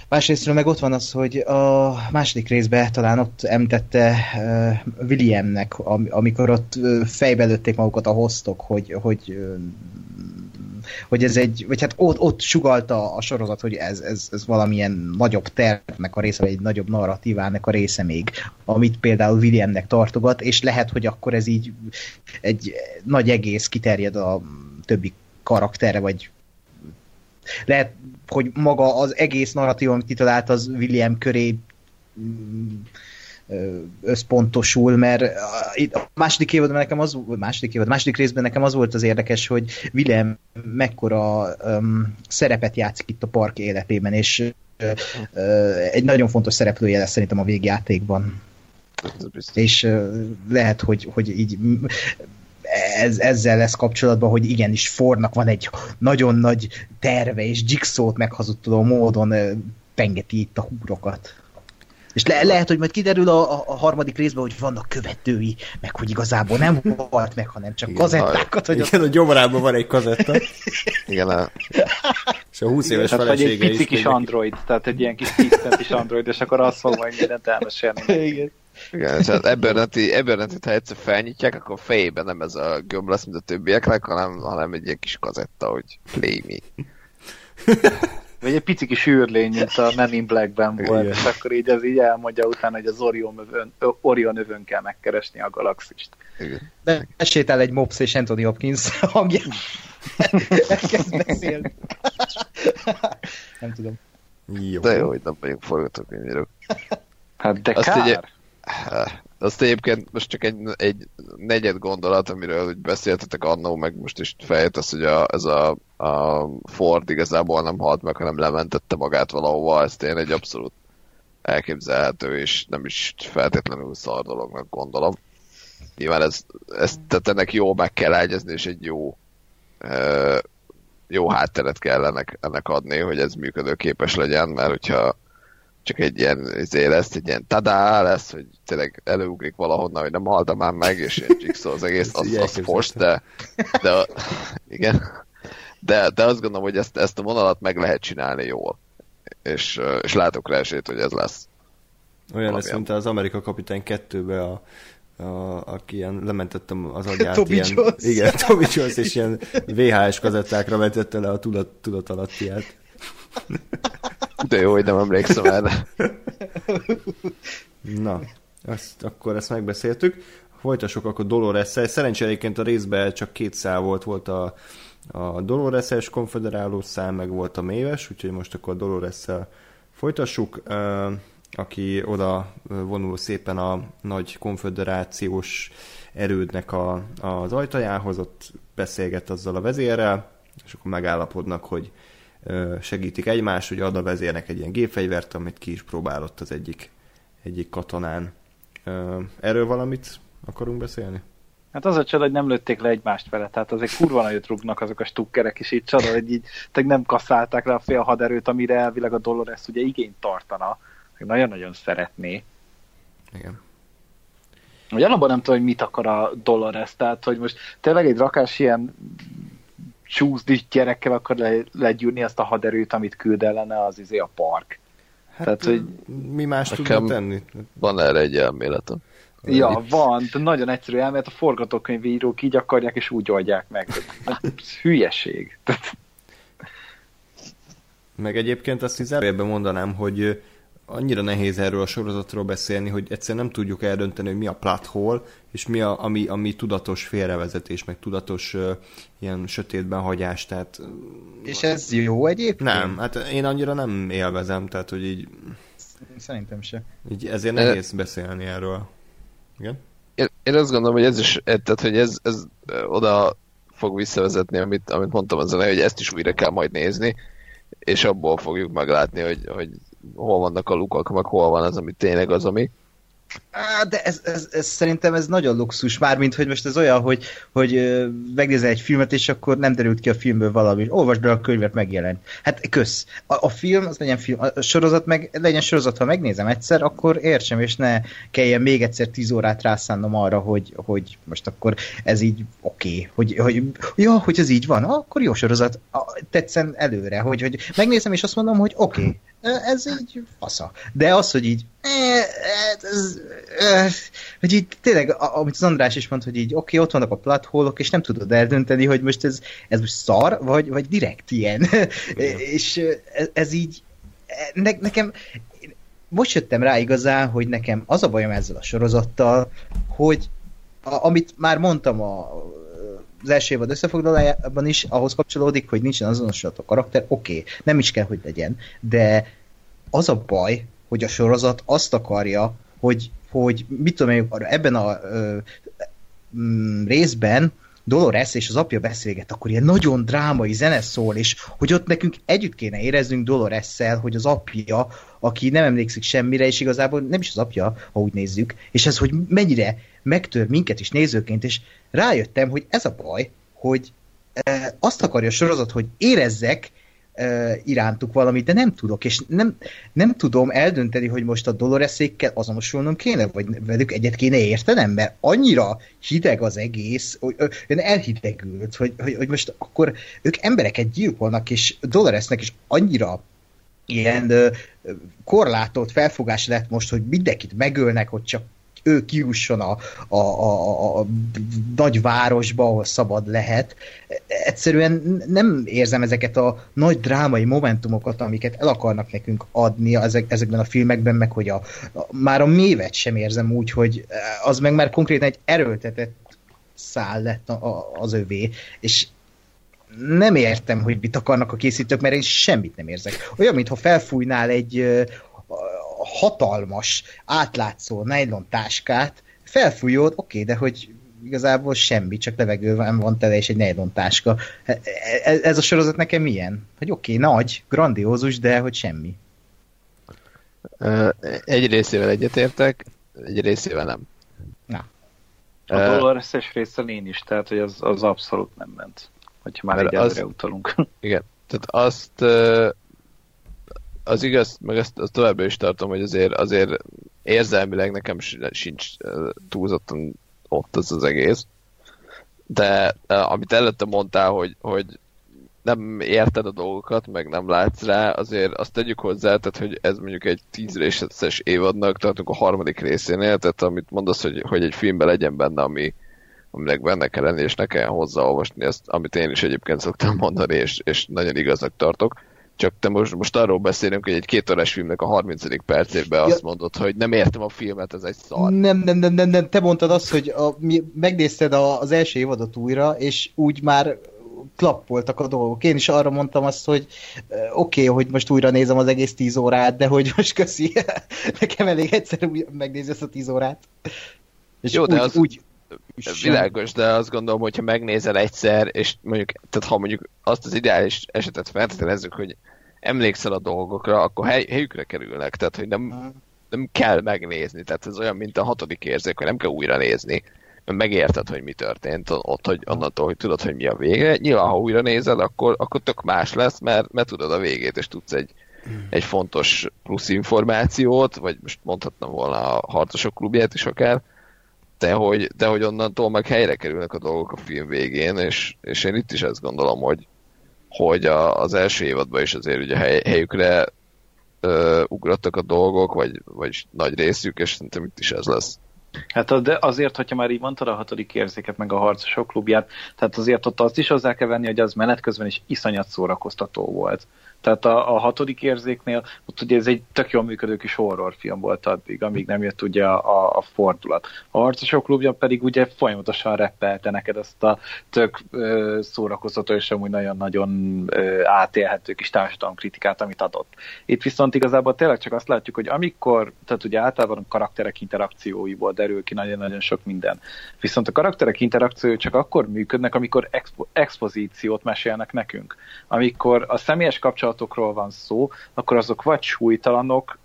másrésztről meg ott van az, hogy a második részben talán ott említette Williamnek, amikor ott fejbe lőtték magukat a hostok, hogy ez egy, vagy hát ott sugalta a sorozat, hogy ez valamilyen nagyobb tervnek a része, vagy egy nagyobb narratívának a része még, amit például Williamnek tartogat, és lehet, hogy akkor ez így egy nagy egész kiterjed a többi karakterre, vagy lehet, hogy maga az egész narratív, amit kitalált, az William köré összpontosul, mert a második részben nekem az volt az érdekes, hogy William mekkora szerepet játszik itt a park életében, és egy nagyon fontos szereplője lesz szerintem a végjátékban. És lehet, hogy így ezzel lesz kapcsolatban, hogy igenis Fordnak van egy nagyon nagy terve, és Jigsaw-t meghazudtoló módon pengeti itt a húrokat. És lehet, hogy majd kiderül a harmadik részben, hogy vannak követői, meg hogy igazából nem volt meg, hanem csak kazettákat. Igen, a gyomrában van egy kazetta. Igen, és a 20 éves felesége is. Egy pici kis android, tehát egy ilyen kis tisztentis android, és akkor azt fog majd mindent elmesélni. Igen, és az Abernathyt, ha egyszer felnyitják, akkor a fejében nem ez a gömb lesz, mint a többieknek, hanem egy ilyen kis kazetta, hogy play me. Vagy egy pici kis űrlény, mint a Men in Blackben volt, igen. És akkor így ez így elmondja utána, hogy az Orion övön kell megkeresni a galaxist. De esétál egy Mops és Anthony Hopkins hangját. Elkezd beszélni. Nem tudom. Jó. De jó, hogy nem vagyunk forgatókönyvírók. Hát de azt kár! Ugye, Azt egyébként most csak egy negyed gondolat, amiről úgy beszéltetek annó, meg most is feljött, hogy ez a Ford igazából nem halt meg, hanem lementette magát valahova, ezt én egy abszolút elképzelhető, és nem is feltétlenül szar dolognak gondolom. Nyilván tehát ennek jól meg kell ágyazni, és egy jó hátteret kell ennek adni, hogy ez működőképes legyen, mert hogyha csak egy ilyen tadá lesz, hogy tényleg előugrik valahonnan, hogy nem haltam már meg, és ilyen jigsaw az egész, az fos, de igen. De azt gondolom, hogy ezt a vonalat meg lehet csinálni jól. És látok rá esélyt, hogy ez lesz. Olyan lesz, mint az Amerika Kapitány 2-be aki ilyen lementettem az agyát. Toby Jones, és ilyen VHS kazettákra mentette le a tudatalattiát. De jó, hogy nem emlékszem erre. Na, akkor ezt megbeszéltük. Folytassuk akkor Dolores-szel. Szerencsére egyébként a részben csak 2 szál volt a Dolores-es konfederáló szál, meg volt a Maeve-es, úgyhogy most akkor Dolores-szel folytassuk, aki oda vonul szépen a nagy konfederációs erődnek az ajtajához, ott beszélget azzal a vezérrel, és akkor megállapodnak, hogy segítik egymást, hogy ad a vezérnek egy ilyen gépfegyvert, amit ki is próbálott az egyik katonán. Erről valamit akarunk beszélni? Hát az a csoda, hogy nem lőtték le egymást vele, tehát azért kurva nagyot rúgnak azok a stukkerek, és így csoda, hogy így nem kaszálták le a fél haderőt, amire elvileg a Dolores ugye igényt tartana, meg nagyon-nagyon szeretné. Igen. Ugye alapban nem tudom, hogy mit akar a Dolores, tehát hogy most tényleg egy rakás ilyen csúszdíj gyerekkel akar legyűrni azt a haderőt, amit küld ellene az a park. Hát tehát, hogy mi más tudunk tenni? Van erre egy elméletem. Ja, van, de nagyon egyszerű elmélet, a forgatókönyvírók így akarják, és úgy oldják meg. Hülyeség. Meg egyébként azt hiszem, ebben mondanám, hogy annyira nehéz erről a sorozatról beszélni, hogy egyszerűen nem tudjuk eldönteni, hogy mi a plot hole, és mi ami tudatos félrevezetés, meg tudatos ilyen sötétben hagyás, tehát... És ez jó egyébként? Nem, hát én annyira nem élvezem, tehát hogy így... Szerintem se. Így ezért nehéz beszélni erről. Igen? Én azt gondolom, hogy ez is, tehát hogy ez oda fog visszavezetni, amit mondtam azon, hogy ezt is újra kell majd nézni, és abból fogjuk meglátni, hogy hol vannak a lukak, meg hol van az, ami tényleg az, ami... De ez szerintem ez nagyon luxus, mármint, hogy most ez olyan, hogy megnézel egy filmet, és akkor nem derült ki a filmből valami. Olvasd be a könyvet, megjelent. Hát kösz. A film, az legyen film. A sorozat meg legyen sorozat, ha megnézem egyszer, akkor értsem, és ne kelljen még egyszer 10 órát rászánnom arra, hogy most akkor ez így oké. Hogy ez így van, akkor jó sorozat. Tetszen előre, hogy megnézem, és azt mondom, hogy oké. Ez így fasza. De az, hogy így hogy így tényleg, amit az András is mond, hogy így oké, ott vannak a platholok, és nem tudod eldönteni, hogy most ez most szar, vagy direkt ilyen. És ez így nekem most jöttem rá igazán, hogy nekem az a bajom ezzel a sorozattal, hogy amit már mondtam az első évad összefoglalójában is, ahhoz kapcsolódik, hogy nincsen azonosítható karakter, oké, nem is kell, hogy legyen, de az a baj, hogy a sorozat azt akarja, hogy mit tudom én, ebben a részben Dolores és az apja beszélget, akkor ilyen nagyon drámai zene szól, és hogy ott nekünk együtt kéne éreznünk Doloresszel, hogy az apja, aki nem emlékszik semmire, és igazából nem is az apja, ha úgy nézzük, és ez, hogy mennyire megtör minket is nézőként, és rájöttem, hogy ez a baj, hogy azt akarja a sorozat, hogy érezzek irántuk valamit, de nem tudok, és nem tudom eldönteni, hogy most a Doloresékkel azonosulnom kéne, vagy velük egyet kéne értenem, mert annyira hideg az egész, hogy elhidegült, hogy most akkor ők embereket gyilkolnak, és Doloresnek is annyira ilyen korlátolt felfogás lett most, hogy mindenkit megölnek, hogy csak ő kijusson a nagyvárosba, ahol szabad lehet. Egyszerűen nem érzem ezeket a nagy drámai momentumokat, amiket el akarnak nekünk adni ezekben a filmekben, meg hogy már a mévet sem érzem úgy, hogy az meg már konkrétan egy erőltetett szál lett az övé, és nem értem, hogy mit akarnak a készítők, mert én semmit nem érzek. Olyan, mintha felfújnál egy hatalmas, átlátszó nylon táskát, felfújód, oké, de hogy igazából semmi, csak levegőben van tele, és egy nylontáska. Ez a sorozat nekem ilyen, hogy oké, nagy, grandiózus, de hogy semmi. Egy részével egyetértek, egy részével nem. Na. A Dolores-es részen én is, tehát hogy az abszolút nem ment, hogyha már egy előre utalunk. Igen, tehát azt az igaz, meg azt továbbra is tartom, hogy azért érzelmileg nekem sincs túlzottan ott az egész. De amit előtte mondtál, hogy nem érted a dolgokat, meg nem látsz rá, azért azt tegyük hozzá, tehát hogy ez mondjuk egy 10 részes évadnak, tartunk a 3. részénél, tehát amit mondasz, hogy egy filmben legyen benne, aminek benne kell lenni, és ne kell hozzáolvasni, ezt, amit én is egyébként szoktam mondani, és nagyon igaznak tartok. Csak te most arról beszélünk, hogy egy 2 órás filmnek a 30. percében azt mondod, hogy nem értem a filmet, ez egy szar. Nem. Te mondtad azt, hogy megnézted az első évadot újra, és úgy már klappoltak a dolgok. Én is arra mondtam azt, hogy oké, hogy most újra nézem az egész 10 órát, de hogy most köszi, nekem elég egyszer megnézni ezt a 10 órát. És jó, de úgy világos, de azt gondolom, hogyha megnézel egyszer, és mondjuk, tehát ha mondjuk azt az ideális esetet feltételezzük, hogy emlékszel a dolgokra, akkor helyükre kerülnek, tehát hogy nem kell megnézni, tehát ez olyan, mint a 6. érzék, hogy nem kell újra nézni, mert megérted, hogy mi történt ott, hogy onnantól, hogy tudod, hogy mi a vége. Nyilván, ha újra nézel, akkor tök más lesz, mert tudod a végét, és tudsz egy fontos plusz információt, vagy most mondhatnám volna a Harcosok klubját is akár, de hogy onnantól meg helyre kerülnek a dolgok a film végén, és én itt is azt gondolom, hogy az első évadban is azért ugye helyükre ugrottak a dolgok, vagy nagy részük, és szerintem itt is ez lesz. Hát azért, hogyha már így mondtad a 6. érzéket, meg a Harcosok klubját, tehát azért ott azt is hozzá kell venni, hogy az menet közben is iszonyat szórakoztató volt. Tehát a 6. érzéknél, ott ugye ez egy tök jól működő kis horrorfilm volt addig, amíg nem jött ugye a fordulat. A Harcosok klubja pedig ugye folyamatosan reppelte neked azt a tök szórakoztató és amúgy nagyon-nagyon átélhető kis társadalomkritikát, amit adott. Itt viszont igazából tényleg csak azt látjuk, hogy amikor, tehát ugye általában a karakterek interakcióiból derül ki nagyon-nagyon sok minden. Viszont a karakterek interakciói csak akkor működnek, amikor expozíciót mesélnek nekünk. Amikor a személyes kapcsolatokról van szó, akkor azok vagy súlytalanok.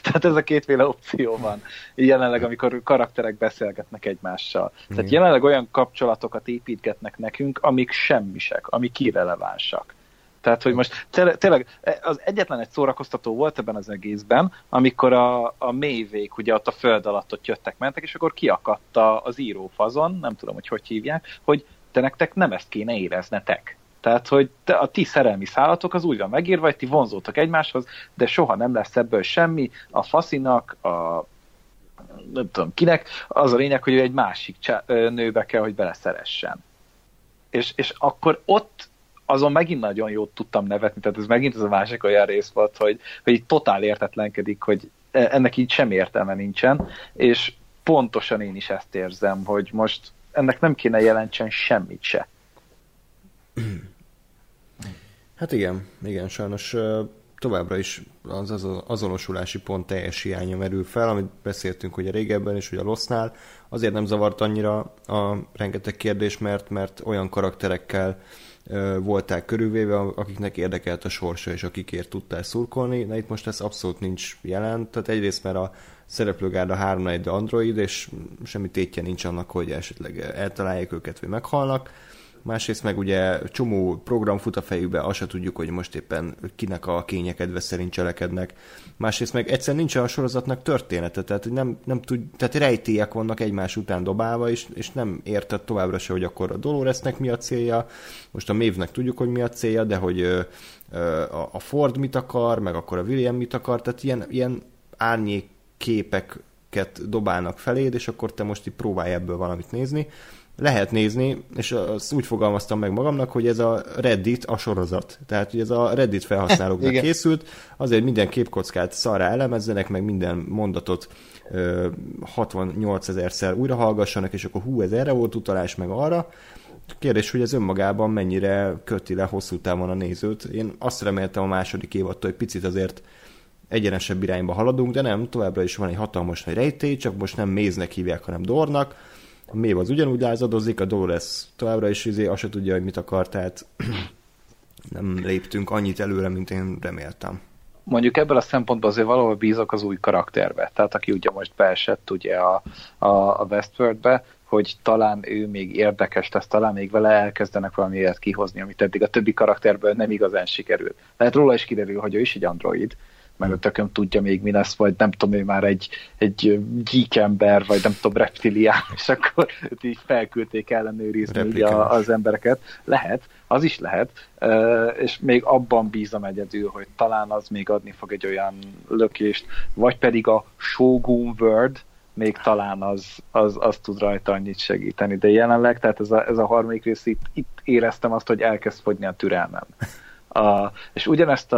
Tehát ez a kétféle opció van jelenleg, amikor karakterek beszélgetnek egymással. Tehát jelenleg olyan kapcsolatokat építgetnek nekünk, amik semmisek, amik irrelevánsak. Tehát, hogy most tényleg az egyetlen egy szórakoztató volt ebben az egészben, amikor a Maeve-ék ugye ott a föld alatt ott jöttek-mentek, és akkor kiakadt az írófazon, nem tudom, hogy hívják, hogy te nektek nem ezt kéne éreznetek. Tehát, hogy a ti szerelmi szállatok az úgy van megírva, hogy ti vonzódtok egymáshoz, de soha nem lesz ebből semmi. A faszinak, nem tudom kinek, az a lényeg, hogy ő egy másik nőbe kell, hogy beleszeressen. És akkor ott azon megint nagyon jót tudtam nevetni, tehát ez megint az a másik olyan rész volt, hogy így totál értetlenkedik, hogy ennek így sem értelme nincsen, és pontosan én is ezt érzem, hogy most ennek nem kéne jelentsen semmit se. Hát igen, sajnos továbbra is az azonosulási pont teljes hiánya merül fel, amit beszéltünk ugye régebben is, hogy a Lossnál azért nem zavart annyira a rengeteg kérdés, mert olyan karakterekkel volták körülvéve, akiknek érdekelt a sorsa, és akikért tudtál szurkolni. Na itt most ez abszolút nincs jelen, tehát egyrészt mert a szereplőgárda 3-1 android, és semmi tétje nincs annak, hogy esetleg eltalálják őket, vagy meghalnak. Másrészt meg ugye csomó program fut a fejükbe, azt se tudjuk, hogy most éppen kinek a kényekedve szerint cselekednek. Másrészt meg egyszerűen nincs a sorozatnak története, tehát nem tud, tehát rejtélyek vannak egymás után dobálva, és nem érted továbbra se, hogy akkor a Doloresnek mi a célja, most a Maeve-nek tudjuk, hogy mi a célja, de hogy a Ford mit akar, meg akkor a William mit akar, tehát ilyen árnyékképeket dobálnak feléd, és akkor te most így próbálj ebből valamit nézni. Lehet nézni, és azt úgy fogalmaztam meg magamnak, hogy ez a Reddit a sorozat. Tehát, hogy ez a Reddit felhasználóknak készült, azért minden képkockát szarra elemezzenek, meg minden mondatot 68 000-szer újra hallgassanak, és akkor hú, ez erre volt utalás, meg arra. Kérdés, hogy ez önmagában mennyire köti le hosszú távon a nézőt. Én azt reméltem a 2. évadtól, hogy picit azért egyenesebb irányba haladunk, de nem, továbbra is van egy hatalmas nagy rejtély, csak most nem Maeve-nek hívják, hanem Dornak. A Maeve az ugyanúgy lázadozik, a Dolores továbbra is azt se tudja, hogy mit akar, tehát nem léptünk annyit előre, mint én reméltem. Mondjuk ebből a szempontból azért valahol bízok az új karakterbe. Tehát aki ugye most beesett ugye a Westworldbe, hogy talán ő még érdekes lesz, talán még vele elkezdenek valami ilyet kihozni, amit eddig a többi karakterből nem igazán sikerült. Lehet róla is kiderül, hogy ő is egy android, mert a tököm tudja még mi lesz, vagy nem tudom, ő már egy geek ember, vagy nem tudom, reptilián, és akkor őt így felküldték ellenőrizni az embereket. Lehet, az is lehet, és még abban bízom egyedül, hogy talán az még adni fog egy olyan lökést, vagy pedig a Shogun World, még talán az tud rajta annyit segíteni. De jelenleg, tehát ez a harmadik rész, itt éreztem azt, hogy elkezd fogyni a türelmem. És ugyanezt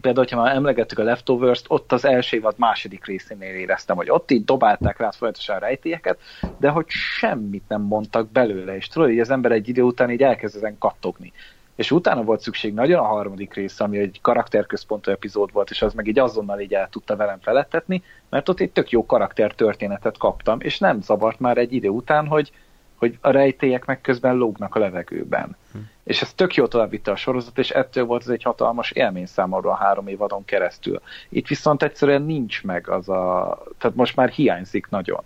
például, ha már emlegettük a Leftovers-t, ott az első évad második részénél éreztem, hogy ott így dobálták rá folyamatosan rejtélyeket, de hogy semmit nem mondtak belőle, és tudod, hogy az ember egy idő után így elkezd ezen kattogni. És utána volt szükség nagyon a harmadik rész, ami egy karakterközpontú epizód volt, és az meg így azonnal így el tudta velem felettetni, mert ott egy tök jó karaktertörténetet kaptam, és nem zavart már egy idő után, hogy a rejtélyek meg közben lógnak a levegőben. És ez tök jó tovább vitte a sorozat, és ettől volt ez egy hatalmas élmény számomra a 3 évadon keresztül. Itt viszont egyszerűen nincs meg tehát most már hiányzik nagyon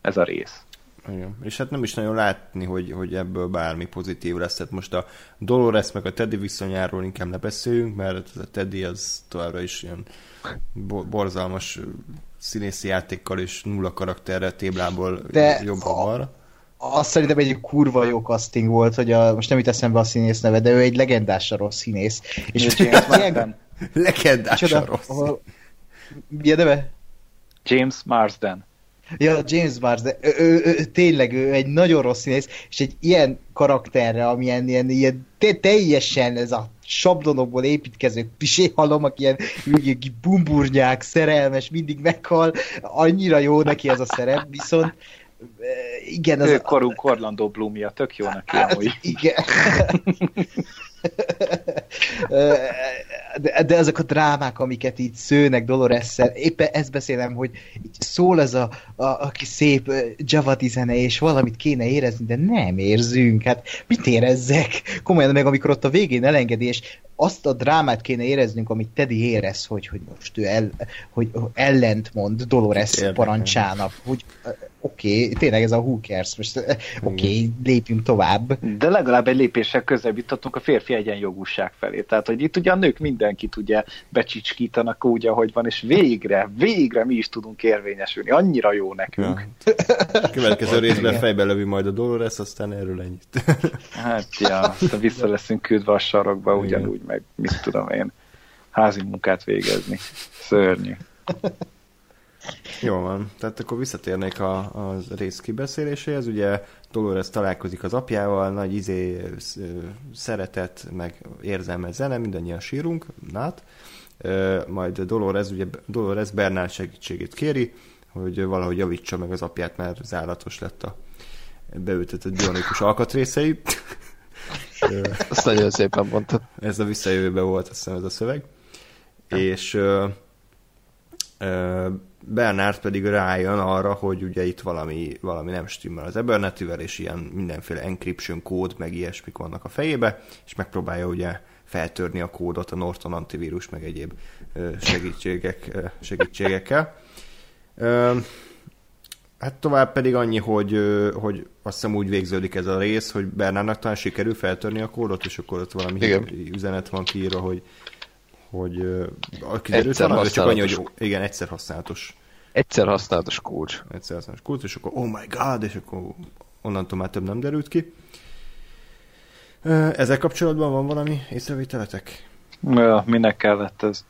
ez a rész. Igen. És hát nem is nagyon látni, hogy ebből bármi pozitív lesz. Tehát most a Dolores meg a Teddy viszonyáról inkább ne beszéljünk, mert a Teddy az továbbra is ilyen borzalmas színészi játékkal és nulla karakterrel téblából jobban van. Azt szerintem egy kurva jó casting volt, hogy most nem itt eszembe a színész neve, de ő egy legendásan rossz színész. És legendásan rossz. Mi a neve? James Marsden. Ja, James Marsden. Tényleg ő egy nagyon rossz színész, és egy ilyen karakterre, amilyen ilyen teljesen ez a sablonokból építkező piséhalom, aki ilyen bumburnyák, szerelmes, mindig meghal. Annyira jó neki ez a szerep, viszont igen, az ő korunk Orlando Bloomja, tök jó neki amúgy. Igen. De azok a drámák, amiket így szőnek Doloresszel, éppen ezt beszélem, hogy szól ez a kis szép Javadi zene, és valamit kéne érezni, de nem érzünk. Hát mit érezzek? Komolyan, meg amikor ott a végén elengedi, és azt a drámát kéne éreznünk, amit Teddy érez, hogy most ő hogy ellentmond Dolores parancsának, hogy oké, tényleg ez a who cares, most oké, lépjünk tovább. De legalább egy lépéssel közelebb jutottunk a férfi egyenjogúság felé. Tehát, hogy itt ugye a nők mindenkit ugye becsicskítanak úgy, ahogy van, és végre mi is tudunk érvényesülni. Annyira jó nekünk. Ja. Következő részben fejbe lövi majd a Dolores, aztán erről ennyit. Hát ja, vissza leszünk küldve a sarokba, ugyanúgy meg mit tudom én, házi munkát végezni. Szörnyű. Jó van, tehát akkor visszatérnék a rész kibeszéléséhez, ugye Dolores találkozik az apjával, nagy szeretet, meg érzelmes zene, mindannyian sírunk, majd Dolores Bernard segítségét kéri, hogy valahogy javítsa meg az apját, mert zálatos lett a beültetett bionikus alkatrészei. Azt nagyon szépen mondtad. Ez a visszajövőben volt, azt hiszem, ez a szöveg. Nem. És Bernard pedig rájön arra, hogy ugye itt valami nem stimmel az Abernathyvel, és ilyen mindenféle encryption kód, meg ilyesmik vannak a fejébe, és megpróbálja ugye feltörni a kódot a Norton antivírus, meg egyéb segítségekkel. Hát tovább pedig annyi, hogy azt hiszem úgy végződik ez a rész, hogy Bernardnak talán sikerül feltörni a kódot, és akkor ott valami üzenet van kiírva, hogy kiderült van, vagy csak annyi, hogy igen, egyszer használatos. Egyszer használatos kulcs. Egyszer használatos kulcs, és akkor oh my god, és akkor onnantól már több nem derült ki. Ezzel kapcsolatban van valami észrevételetek? Ja, minek kellett ez?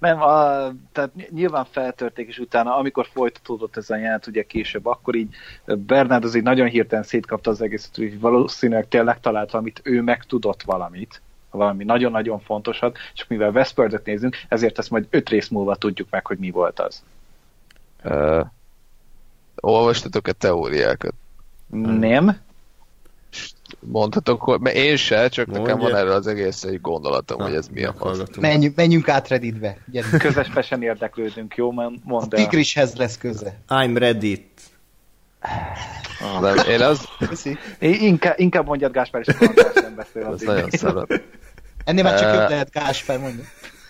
Tehát nyilván feltörték, és utána, amikor folytatódott ez a jelent, ugye később, akkor így Bernard az így nagyon hirtelen szétkapta az egészet, hogy valószínűleg tényleg talált valamit, ő megtudott valamit. Valami nagyon-nagyon fontosat, csak mivel Westworld-et nézünk, ezért ezt majd 5 rész múlva tudjuk meg, hogy mi volt az. Olvastatok a teóriákat? Nem. Mondhatok, mert én se, csak nekem van erről az egész egy gondolatom, hogy ez mi a fasz. Menjünk át Redditbe. Közösen érdeklődünk, jó? Mondd el. A tigrishez lesz köze. I'm Reddit. Ah, én az... Inkább mondjad Gáspár, és András nem beszél. Ez nagyon szarad. Ennél már csak jobb lehet Gáspár mondani.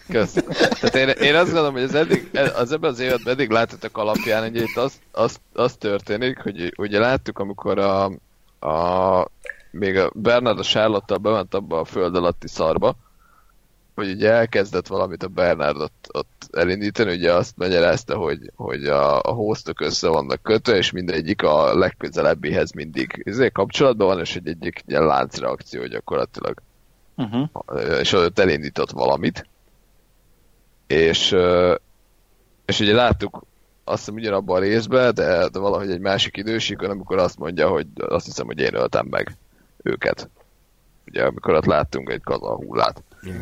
Köszönöm. Tehát én azt gondolom, hogy az ebben az évadban eddig láthatok alapján, hogy itt az történik, hogy ugye láttuk, amikor még a Bernard a Charlotte-tal bement abba a föld alatti szarba, hogy ugye elkezdett valamit a Bernard ott elindítani, ugye azt magyarázta, hogy a hostok össze vannak kötve, és mindegyik a legközelebbihez mindig kapcsolatban van, és egyik ilyen láncreakció gyakorlatilag. Uh-huh. És ott elindított valamit. És ugye láttuk azt hiszem ugyanabban a részben, de valahogy egy másik idősíkon, amikor azt mondja, hogy azt hiszem, hogy én öltem meg őket. Ugye amikor ott láttunk egy kaza hullát. Yeah.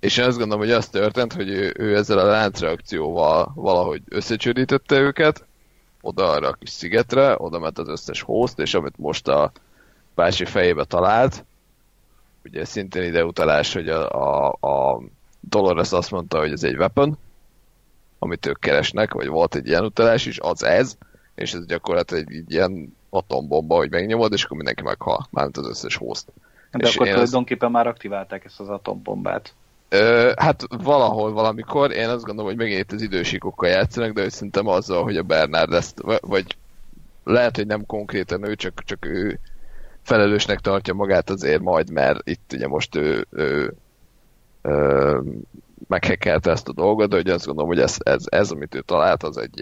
És én azt gondolom, hogy az történt, hogy ő ezzel a láncreakcióval valahogy összecsődítette őket, oda arra a kis szigetre, oda ment az összes host, és amit most a bácsi fejébe talált, ugye szintén ide utalás, hogy a Dolores azt mondta, hogy ez egy weapon, amit ők keresnek, vagy volt egy ilyen utalás is, az ez, és ez gyakorlatilag egy ilyen atombomba, hogy megnyomod, és akkor mindenki meghal, mármint az összes host. De és akkor tulajdonképpen már aktiválták ezt az atombombát. Hát valahol, valamikor, én azt gondolom, hogy megint itt az idősíkokkal játszanak, de szerintem azzal, hogy a Bernard ezt, vagy lehet, hogy nem konkrétan ő, csak ő felelősnek tartja magát azért majd, mert itt ugye most ő meghekkelte ezt a dolgot, de azt gondolom, hogy ez amit ő talált, az egy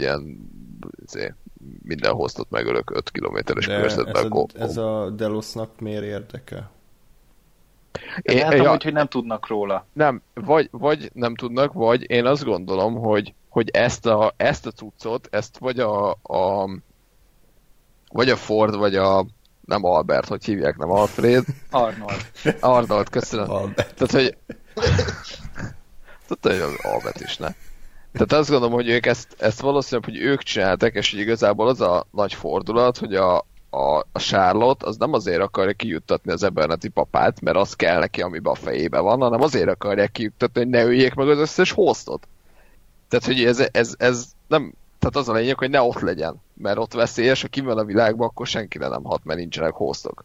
ilyen minden hoztat megölök 5 kilométeres körzetben. Ez a Delosnak miért érdeke? Én látom, hogy nem tudnak róla. Nem, vagy nem tudnak, vagy én azt gondolom, hogy ezt a cuccot, ezt vagy a Ford, vagy a nem Albert, hogy hívják, nem Alfred. Arnold, köszönöm. Albert. Tehát, hogy... Tudod, hogy Albert is, ne? Tehát azt gondolom, hogy ők ezt valószínűleg, hogy ők csináltak, és hogy igazából az a nagy fordulat, hogy a Charlotte az nem azért akarja kijuttatni az Abernathy papát, mert az kell neki, amiben a fejében van, hanem azért akarják kijuttatni, hogy ne öljék meg az összes hostot. Tehát, hogy ez nem... Tehát az a lényeg, hogy ne ott legyen, mert ott veszélyes, ha kivel a világban, akkor senkire nem hat, mert nincsenek hostok.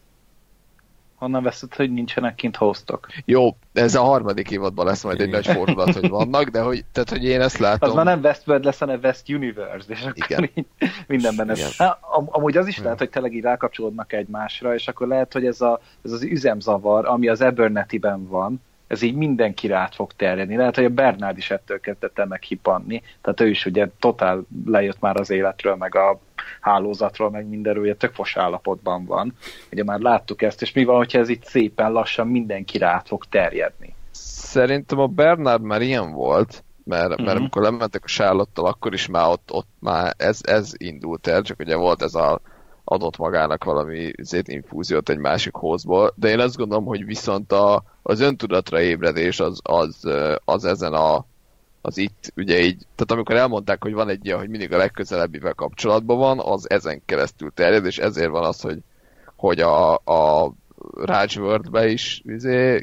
Honnan veszed, hogy nincsenek kint hostok? Jó, ez a harmadik évadban lesz majd egy nagy fordulat, hogy vannak, de hogy én ezt látom... Az már nem Westworld lesz, hanem West Universe, és akkor igen. Mindenben ez... Hát, amúgy az is lehet, hogy tényleg így rákapcsolódnak egymásra, és akkor lehet, hogy ez az üzemzavar, ami az Abernathy-ben van, ez így mindenkire át fog terjedni. Lehet, hogy a Bernard is ettől kezdett el meghipanni. Tehát ő is ugye totál lejött már az életről, meg a hálózatról, meg mindenről, ugye tök fos állapotban van. Ugye már láttuk ezt, és mi van, hogyha ez itt szépen lassan mindenkire át fog terjedni? Szerintem a Bernard már ilyen volt, mert amikor lementek a Charlotte-tal, akkor is már ott már ez indult el, csak ugye volt ez a adott magának valami infúziót egy másik hozból, de én azt gondolom, hogy viszont az öntudatra ébredés az ezen az itt, ugye így, tehát amikor elmondták, hogy van egy ilyen, hogy mindig a legközelebbivel kapcsolatban van, az ezen keresztül terjed, és ezért van az, hogy a Raj World-be is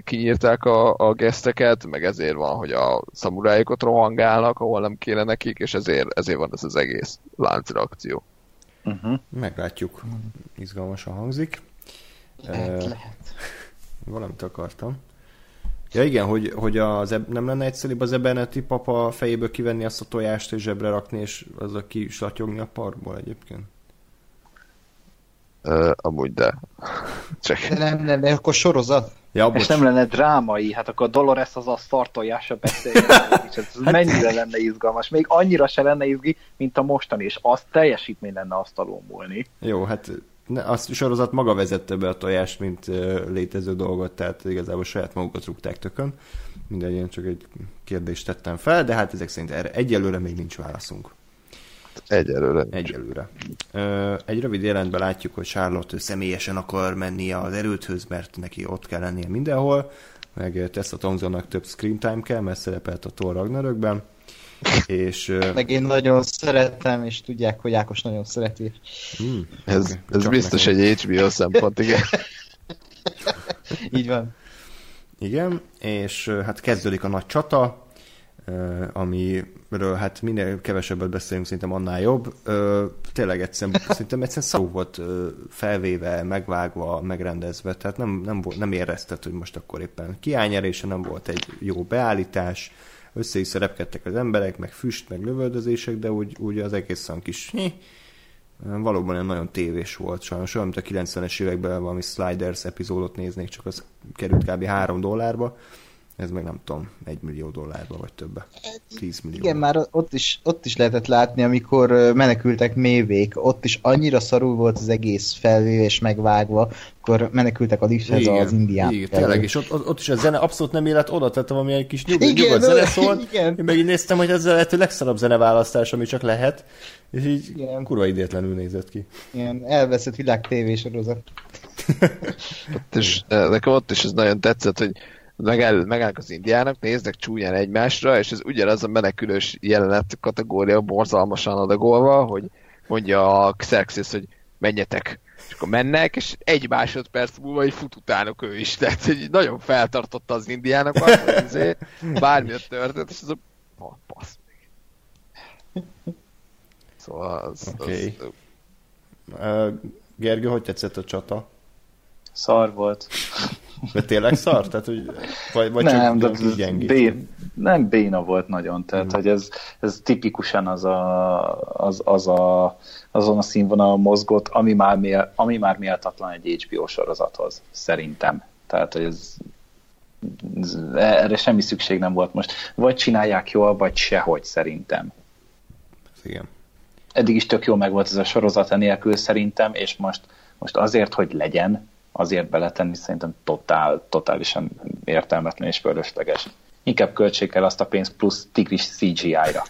kinyírták a geszteket, meg ezért van, hogy a szamuráikot rohangálnak, ahol nem kéne nekik, és ezért van ez az egész láncreakció. Uh-huh. Meglátjuk. Izgalmasan hangzik. Lehet. Valamit akartam. Ja igen, hogy nem lenne egyszerűbb az Abernathy papa fejéből kivenni azt a tojást, és zsebre rakni, és az a kislatyogni a parkból egyébként. Amúgy de. Csak... De nem, akkor sorozat. Ja, és nem lenne drámai, hát akkor a Dolores az a szartoljásra beszéljen, és ez mennyire lenne izgalmas. Még annyira se lenne izgi, mint a mostani, és az teljesítmény lenne asztalon múlni. Jó, hát a sorozat maga vezette be a tojást, mint létező dolgot, tehát igazából saját magukat rúgták tökön. Mindegy, én csak egy kérdést tettem fel, de hát ezek szerint erre egyelőre még nincs válaszunk. Egyelőre. Egy rövid jelentben látjuk, hogy Charlotte személyesen akar mennie az erődhöz, mert neki ott kell lennie mindenhol, meg Tessa Thompsonnak több screen time kell, mert szerepelt a Thor Ragnarökben. És, meg én nagyon szeretem, és tudják, hogy Ákos nagyon szereti. Ez biztos nekem. Egy HBO szempont, igen. Így van. Igen, és hát kezdődik a nagy csata, amiről hát minél kevesebbet beszélünk, szerintem annál jobb. Tényleg szerintem szarul volt felvéve, megvágva, megrendezve, tehát nem érezted, hogy most akkor éppen kiányerése, nem volt egy jó beállítás, össze is repkedtek az emberek, meg füst, meg lövöldözések, de úgy az egészen kis valóban nagyon tévés volt sajnos, olyan, mint a 90-es években valami Sliders epizódot néznék, csak az került kb. $3, ez meg nem tudom, $1 millió vagy többe, $10 millió. Igen, már ott is lehetett látni, amikor menekültek Maeve-ék, ott is annyira szarul volt az egész felvéve és megvágva, akkor menekültek a lifthez az indián. Igen, tényleg, és ott is a zene abszolút nem élet, oda tettem, ami egy kis nyugodt zene szólt, igen. Én meg így néztem, hogy ez a lehető legszarabb zeneválasztás, ami csak lehet, és így igen. Kurva idétlenül nézett ki. Igen, elveszett világ tévésorozat. Nekem ott is ez nagyon tetszett, hogy megállnak az indiának, néznek csúnyán egymásra, és ez ugyanaz a menekülős jelenet kategória borzalmasan adagolva, hogy mondja a Xerxes, hogy menjetek. És akkor mennek, és 1 másodperc múlva így fut utánok ő is. Tehát hogy nagyon feltartotta az indiának azt, bármiért történt, és ez a... Passz még. Szóval az... Okay. Gergő, hogy tetszett a csata? Szar volt. De tényleg szar? Tehát, hogy, vagy nem, csak de gyengít? Nem béna volt nagyon. Tehát, hogy ez tipikusan azon a színvonalon mozgott, ami már méltatlan egy HBO sorozathoz, szerintem. Tehát, hogy erre semmi szükség nem volt most. Vagy csinálják jól, vagy sehogy, szerintem. Igen. Eddig is tök jó meg volt ez a sorozat nélkül, szerintem, és most azért, hogy legyen, azért beletenni szerintem totálisan értelmetlen és fölösleges. Inkább költsék el azt a pénzt plusz tigris CGI-ra.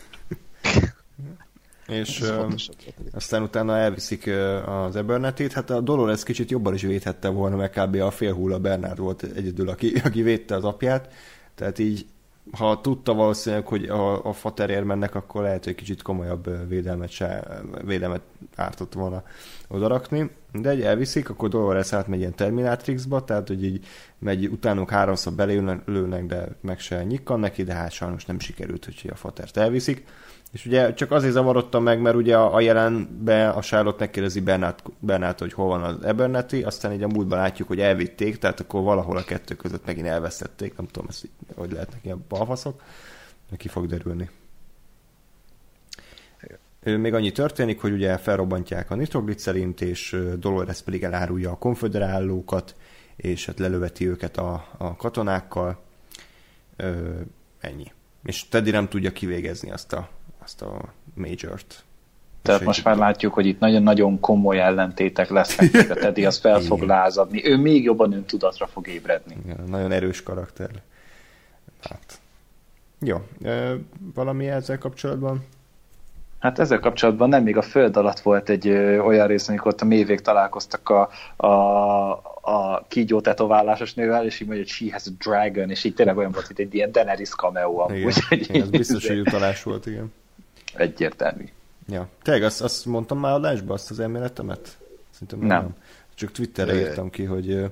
És aztán utána elviszik az Abernathyt. Hát a Dolores kicsit jobban is védhette volna, meg kb. A félhulla Bernard volt egyedül, aki védte az apját. Tehát így, ha tudta valószínűleg, hogy a faterért mennek, akkor lehet, hogy kicsit komolyabb védelmet ártott volna odarakni. De egy elviszik, akkor Dolores átmegy ilyen Terminatrixba, tehát hogy így megy utánuk 3-szor belőnek, de meg se nyikkan neki, de hát sajnos nem sikerült, hogy a fatert elviszik. És ugye csak azért zavarodtam meg, mert ugye a jelenben a Charlotte megkérdezi Bernát, hogy hol van az Abernathy, aztán így a múltban látjuk, hogy elvitték, tehát akkor valahol a kettő között megint elvesztették, nem tudom, ezt, hogy lehetnek ilyen balfaszok, de ki fog derülni. Még annyi történik, hogy ugye felrobbantják a nitroglicerint, és Dolores pedig elárulja a konfederálókat, és hát lelöveti őket a katonákkal. Ennyi. És Teddy nem tudja kivégezni azt a majort. Tehát most már látjuk, hogy itt nagyon-nagyon komoly ellentétek lesznek, de Teddy az fel fog lázadni. Ő még jobban öntudatra fog ébredni. Igen, nagyon erős karakter. Hát. Jó. Valami ezzel kapcsolatban? Hát ezzel kapcsolatban nem, még a föld alatt volt egy olyan rész, amikor ott a mévék találkoztak a kígyó tetoválásos nővel, és így mondja, hogy she has a dragon, és így tényleg olyan volt, hogy egy ilyen Daenerys cameo amúgy. Igen, ez biztos, hogy utalás volt, igen. Egyértelmű. Ja. Tényleg azt mondtam már a lásba, azt az elméletemet? Szerintem nem. Csak Twitterre írtam ki, hogy a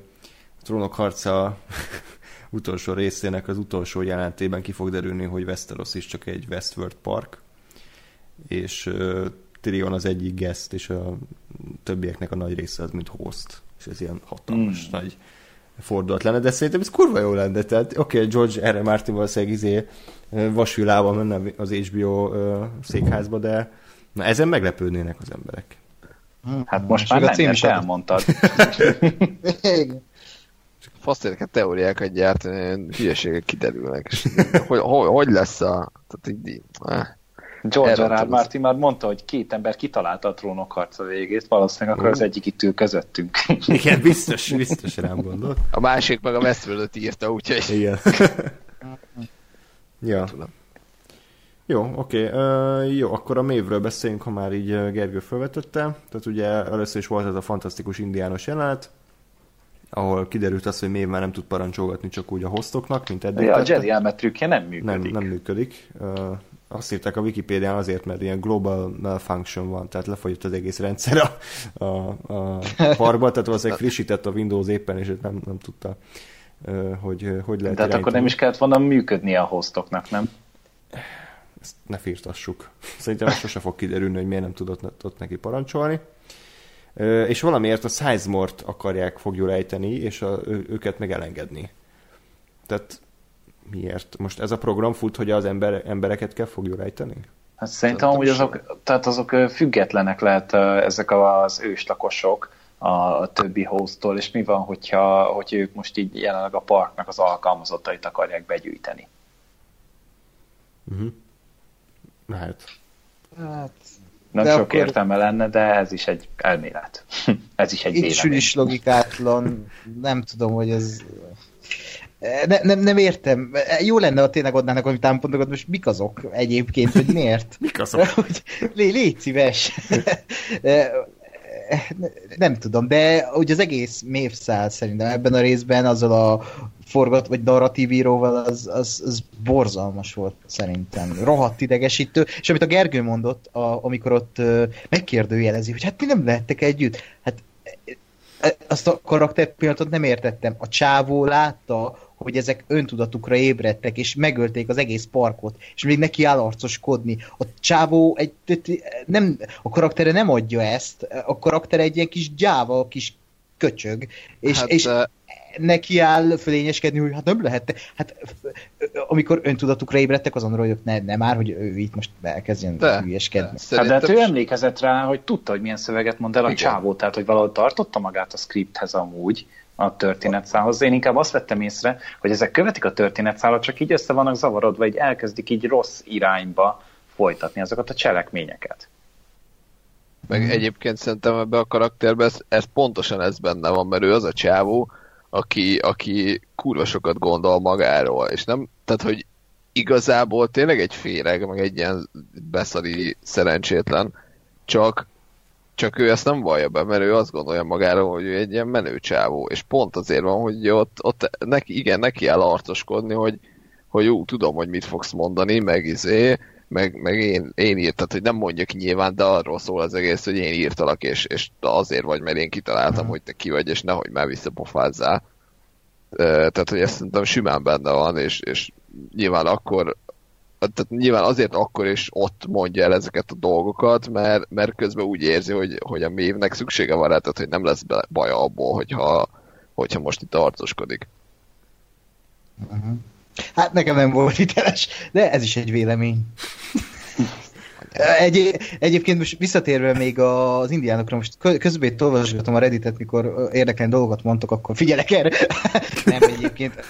Trónok harca utolsó részének az utolsó jelentében ki fog derülni, hogy Westeros is csak egy Westworld park, és Tyrion az egyik guest, és a többieknek a nagy része az, mint host. És ez ilyen hatalmas nagy fordulat lenne, de szerintem ez kurva jó lenne. Tehát oké, George R. R. Martin valószínűleg vasülával menne az HBO székházba, de na, ezen meglepődnének az emberek. Hát most már a cím is elmondtad. Fasztéreket teóriákat gyártani, hülyeségek kiderülnek. Hogy lesz a... Tehát így... George R. Martin már mondta, hogy 2 ember kitalálta a Trónok harca végét, valószínűleg akkor az egyik itt ül közöttünk. Igen, biztos rám gondolt. A másik meg a Westworld-öt írta, úgyhogy... Igen. Ja. Tudom. Jó, oké. Jó, akkor a Maeve-ről beszéljünk, ha már így Gergő felvetette. Tehát ugye először is volt ez a fantasztikus indiános jelenet, ahol kiderült az, hogy Maeve már nem tud parancsolgatni csak úgy a hostoknak, mint eddig. A Jedi elme trükkje nem működik. Azt írták a Wikipédián azért, mert ilyen global malfunction van, tehát lefagyott az egész rendszer a parba, tehát valószínűleg frissített a Windows éppen, és nem tudta, hogy lehet irányítani. Tehát akkor nem is kellett volna működni a hostoknak, nem? Ezt ne firtassuk. Szerintem sose fog kiderülni, hogy miért nem tudott ott neki parancsolni. És valamiért a Sizemore-t akarják fogjul ejteni, és őket meg elengedni. Tehát miért? Most ez a program fut, hogy az embereket kell fogjul ejteni? Hát szerintem amúgy azok függetlenek lehet ezek az őslakosok a többi hosttól, és mi van, hogy ők most így jelenleg a parknak az alkalmazottait akarják begyűjteni? Uh-huh. Hát nem de sok akkor... értelme lenne, de ez is egy elmélet. Ez is egy vélemény. Itt is logikátlan, nem tudom, hogy ez... Nem értem. Jó lenne, ha tényleg adnának a támpontokat, most mik azok egyébként, hogy miért? Mik azok? Légy szíves. Nem tudom, de ugye az egész mévszál szerintem ebben a részben azzal a vagy narratív íróval az borzalmas volt szerintem. Rohadt idegesítő. És amit a Gergő mondott, amikor ott megkérdőjelezi, hogy hát mi nem lehettek együtt. Hát azt a karakter pillanatot nem értettem. A csávó látta, hogy ezek öntudatukra ébredtek, és megölték az egész parkot, és még neki áll arcoskodni. A csávó a karaktere nem adja ezt, a karaktere egy ilyen kis gyáva, kis köcsög, és neki áll fölényeskedni, hogy hát nem lehet. Hát amikor öntudatukra ébredtek, azonra, hogy ne már, hogy ő itt most elkezdjen hülyeskedni. Hát de hát ő emlékezett rá, hogy tudta, hogy milyen szöveget mond el a csávó, tehát hogy valahol tartotta magát a scripthez amúgy, a történetszához. Én inkább azt vettem észre, hogy ezek követik a történetszálat, csak így össze vannak zavarodva, így elkezdik így rossz irányba folytatni azokat a cselekményeket. Meg egyébként szerintem ebbe a karakterben ez pontosan ez benne van, mert ő az a csávó, aki kurva sokat gondol magáról, és nem, tehát hogy igazából tényleg egy féreg, meg egy ilyen beszari szerencsétlen, csak ő ezt nem vallja be, mert ő azt gondolja magáról, hogy ő egy ilyen menő csávó, és pont azért van, hogy ott neki áll arcoskodni, hogy jó, tudom, hogy mit fogsz mondani, meg én írtam, hogy nem mondja ki nyilván, de arról szól az egész, hogy én írtalak, és azért vagy, mert én kitaláltam, hogy te ki vagy, és nehogy már visszapofázzál. Tehát, hogy ezt szerintem simán benne van, és nyilván akkor, tehát nyilván azért akkor is ott mondja el ezeket a dolgokat, mert közben úgy érzi, hogy a Maeve-nek szüksége van rá, tehát, hogy nem lesz baja abból, hogyha most itt harcoskodik. Uh-huh. Hát nekem nem volt hiteles, de ez is egy vélemény. Egyébként most visszatérve még az indiánokra, most közben itt olvasgatom a Redditet, mikor érdeklen dolgokat mondtok, akkor figyelek erre. Nem egyébként.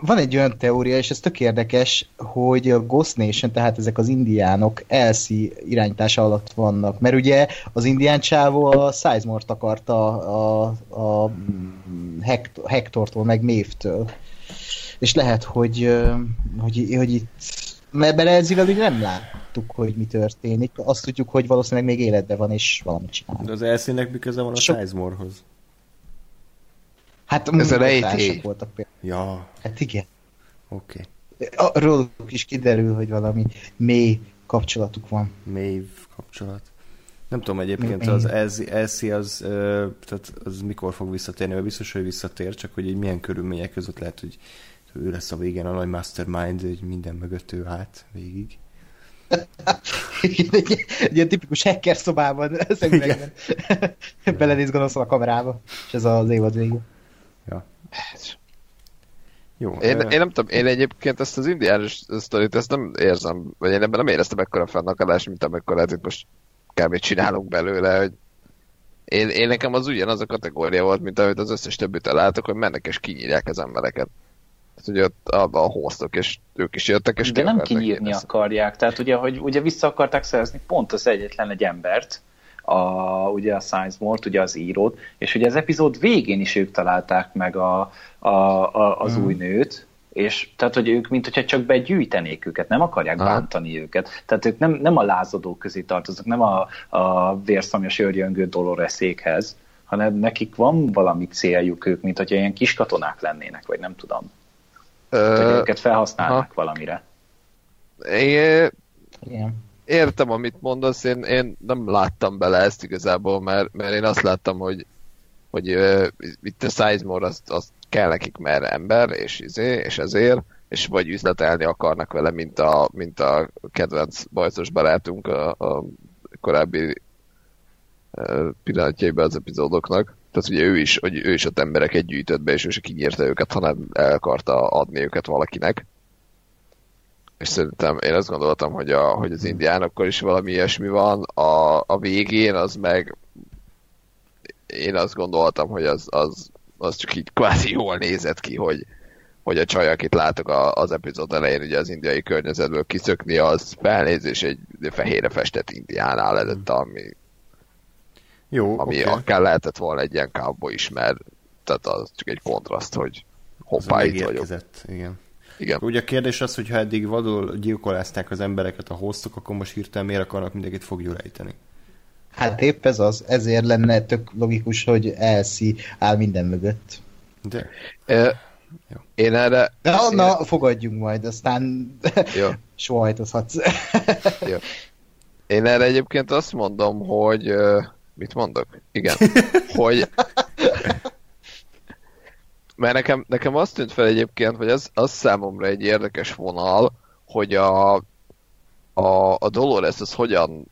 Van egy olyan teória, és ez tök érdekes, hogy a Ghost Nation, tehát ezek az indiánok Elsie irányítása alatt vannak, mert ugye az indián csávó a Sizemore-t akarta a Hectortól, meg Maeve-től. És lehet, hogy itt, mert ezzel ugye nem láttuk, hogy mi történik. Azt tudjuk, hogy valószínűleg még életben van, és valamit csinál. De az Elsie-nek miközben van a Sizemore-hoz? Hát ez a rejtély. Voltak például. Ja. Hát igen. Oké. Okay. Róluk is kiderül, hogy valami mély kapcsolatuk van. Mély kapcsolat. Nem tudom egyébként, az Elsie az mikor fog visszatérni, mert biztos, hogy visszatér, csak hogy így milyen körülmények között lehet, hogy ő lesz a végén a nagy mastermind, hogy minden mögött ő állt végig. Egy ilyen tipikus hacker szobában szemüvegben. Belenéz gonoszul a kamerába, és ez az évad vége. Ja. Jó. Én nem tudom, én egyébként ezt az indiános sztorit, ezt nem érzem, vagy én ebben nem éreztem ekkora fennakadás, mint amikor most kb. Csinálunk belőle, hogy én nekem az ugyanaz a kategória volt, mint ahogy az összes többit találtak, hogy mennek és kinyírják az embereket. Tehát ugye ott abban a hostok, és ők is jöttek, és de nem kinyírni akarják, tehát ugye vissza akarták szerezni pont az egyetlen egy embert, ugye a Sizemore-t, ugye az írót, és ugye az epizód végén is ők találták meg az új nőt, és tehát, hogy ők mint hogyha csak begyűjtenék őket, nem akarják bántani őket. Tehát ők nem a lázadók közé tartoznak, nem a vérszomjas őrjöngő Dolores-ékhez, hanem nekik van valami céljuk ők, mint hogyha ilyen kis katonák lennének, vagy nem tudom. hogy őket felhasználnak valamire. Értem, amit mondasz, én nem láttam bele ezt igazából, mert én azt láttam, hogy itt a Sizemore azt kell nekik, mert ember, és ezért, és vagy üzletelni akarnak vele, mint a kedvenc bajszos barátunk a korábbi pillanatjaiban az epizódoknak. Tehát ugye ő is ott embereket gyűjtött be, és ő is kinyírta őket, hanem el akarta adni őket valakinek. És szerintem én azt gondoltam, hogy az indiánokkal is valami ilyesmi van. A végén az meg... Én azt gondoltam, hogy az csak így kvázi jól nézett ki, hogy a csaj, akit látok az epizód elején ugye az indiai környezetből kiszökni, az felnézés egy fehérre festett indiánál lett, ami okay. Akár lehetett volna egy ilyen cowboy is, mert tehát az csak egy kontraszt, hogy hoppá, itt vagyok. Igen. Ugye a kérdés az, hogy ha eddig vadul gyilkolázták az embereket a hostok, akkor most hirtelen miért akarnak mindenkit foglyul ejteni? Hát épp ezért lenne tök logikus, hogy Elsie áll minden mögött. De... Jó. Én erre... Na, fogadjunk majd, aztán sohajtozhatsz. Én erre egyébként azt mondom, hogy... Mit mondok? Igen. Hogy... Mert nekem azt tűnt fel egyébként, hogy az számomra egy érdekes vonal, hogy a Dolores az hogyan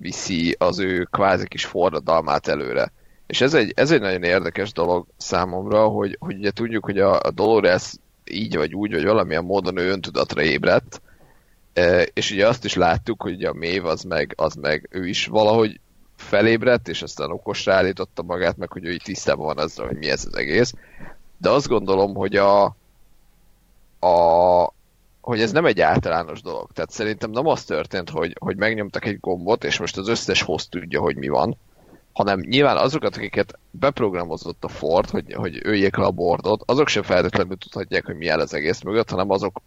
viszi az ő kvázi kis forradalmát előre. És ez egy nagyon érdekes dolog számomra, hogy ugye tudjuk, hogy a Dolores így vagy úgy, vagy valamilyen módon ő öntudatra ébredt, és ugye azt is láttuk, hogy a Maeve az meg ő is valahogy felébredt, és aztán okosra állította magát, meg hogy ő így tisztában van azzal, hogy mi ez az egész. De azt gondolom, hogy hogy ez nem egy általános dolog. Tehát szerintem nem az történt, hogy megnyomtak egy gombot, és most az összes host tudja, hogy mi van, hanem nyilván azokat, akiket beprogramozott a Ford, hogy öljék le a bordot, azok sem feltétlenül tudhatják, hogy mi áll az egész mögött, hanem azok,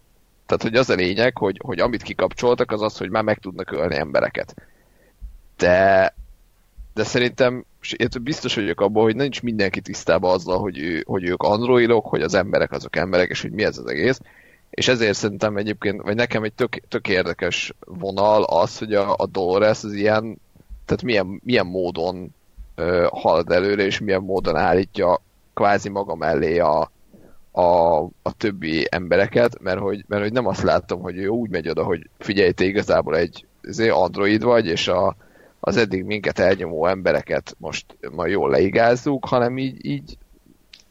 tehát hogy az a lényeg, hogy amit kikapcsoltak, az, hogy már meg tudnak ölni embereket. De szerintem, én biztos vagyok abban, hogy nincs mindenki tisztában azzal, hogy ők androidok, hogy az emberek azok emberek, és hogy mi ez az egész. És ezért szerintem egyébként, vagy nekem egy tök érdekes vonal az, hogy a Dolores az ilyen, tehát milyen módon halad előre, és milyen módon állítja kvázi maga mellé a többi embereket, mert hogy nem azt látom, hogy ő úgy megy oda, hogy figyelj, te igazából egy android vagy, és az eddig minket elnyomó embereket most majd jól leigázzuk, hanem így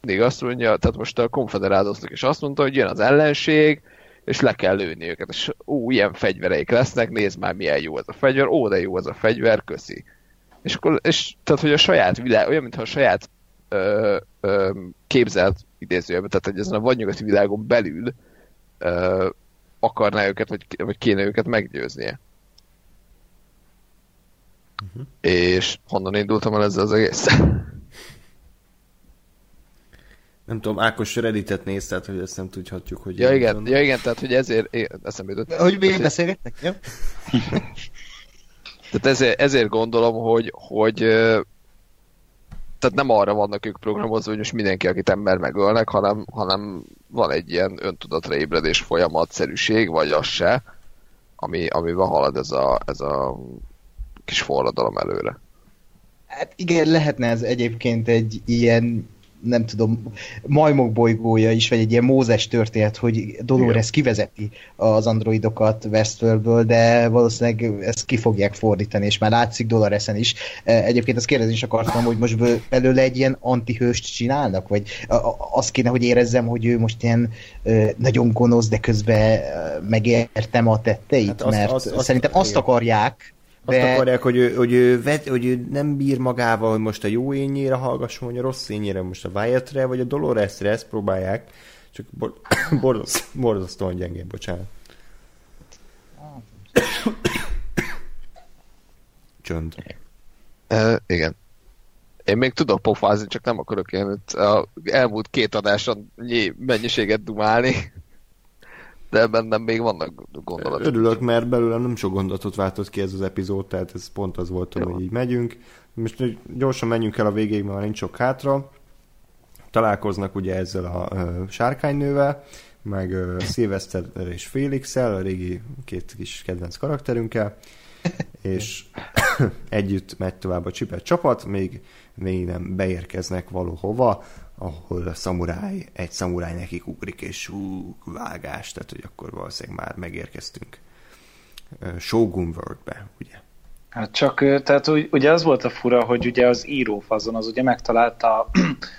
mindig azt mondja, tehát most a konfederálóztak, és azt mondta, hogy jön az ellenség, és le kell lőni őket, és ilyen fegyvereik lesznek, nézd már, milyen jó ez a fegyver, de jó ez a fegyver, köszi. És akkor, tehát, hogy a saját világ, olyan, mintha a saját képzelt idézőjelben, tehát, hogy ezen a vadnyugati világon belül akarná őket, vagy kéne őket meggyőznie. Uh-huh. És honnan indultam el ezzel az egészen? Nem tudom, Ákos Redditet néz, tehát hogy ezt nem tudhatjuk, hogy... Ja igen, tehát hogy ezért... Eszembe jutott. Hogy még beszélgettek, jó? Tehát ezért gondolom, hogy tehát nem arra vannak ők programozva, hogy most mindenki, akit ember megölnek, hanem van egy ilyen öntudatra ébredés folyamatszerűség, vagy az se, amiben halad ez a kis forradalom előre. Hát igen, lehetne ez egyébként egy ilyen, nem tudom, majmok bolygója is, vagy egy ilyen Mózes történet, hogy Dolores kivezeti az androidokat Westworldből, de valószínűleg ezt ki fogják fordítani, és már látszik Doloresen is. Egyébként azt kérdezni is akartam, hogy most belőle egy ilyen antihőst csinálnak, vagy azt kéne, hogy érezzem, hogy ő most ilyen nagyon gonosz, de közben megértem a tetteit, hát mert szerintem azt akarják, akarják, hogy ő nem bír magával, hogy most a jó énjére hallgasson, vagy a rossz énjére, most a Wyatt-re, vagy a Doloresre, ezt próbálják, csak borzasztóan gyengébb, bocsánat. Csönd. Igen. Én még tudok pofázni, csak nem akarok én elmúlt 2 adáson mennyiséget dumálni. De bennem még vannak gondolatok. Örülök, mert belőlem nem sok gondolatot váltott ki ez az epizód, tehát ez pont az volt, hogy így megyünk. Most gyorsan menjünk el a végéig, mert már nincs sok hátra. Találkoznak ugye ezzel a sárkánynővel, meg Sylvester és Félix-el, a régi két kis kedvenc karakterünkkel, és együtt megy tovább a csipet csapat, még nem beérkeznek valahova, ahol a szamuráj, egy szamuráj nekik ugrik, és vágás, tehát hogy akkor valószínűleg már megérkeztünk Shogun Worldbe, ugye? Hát csak, tehát ugye az volt a fura, hogy ugye az írófazon az ugye megtalálta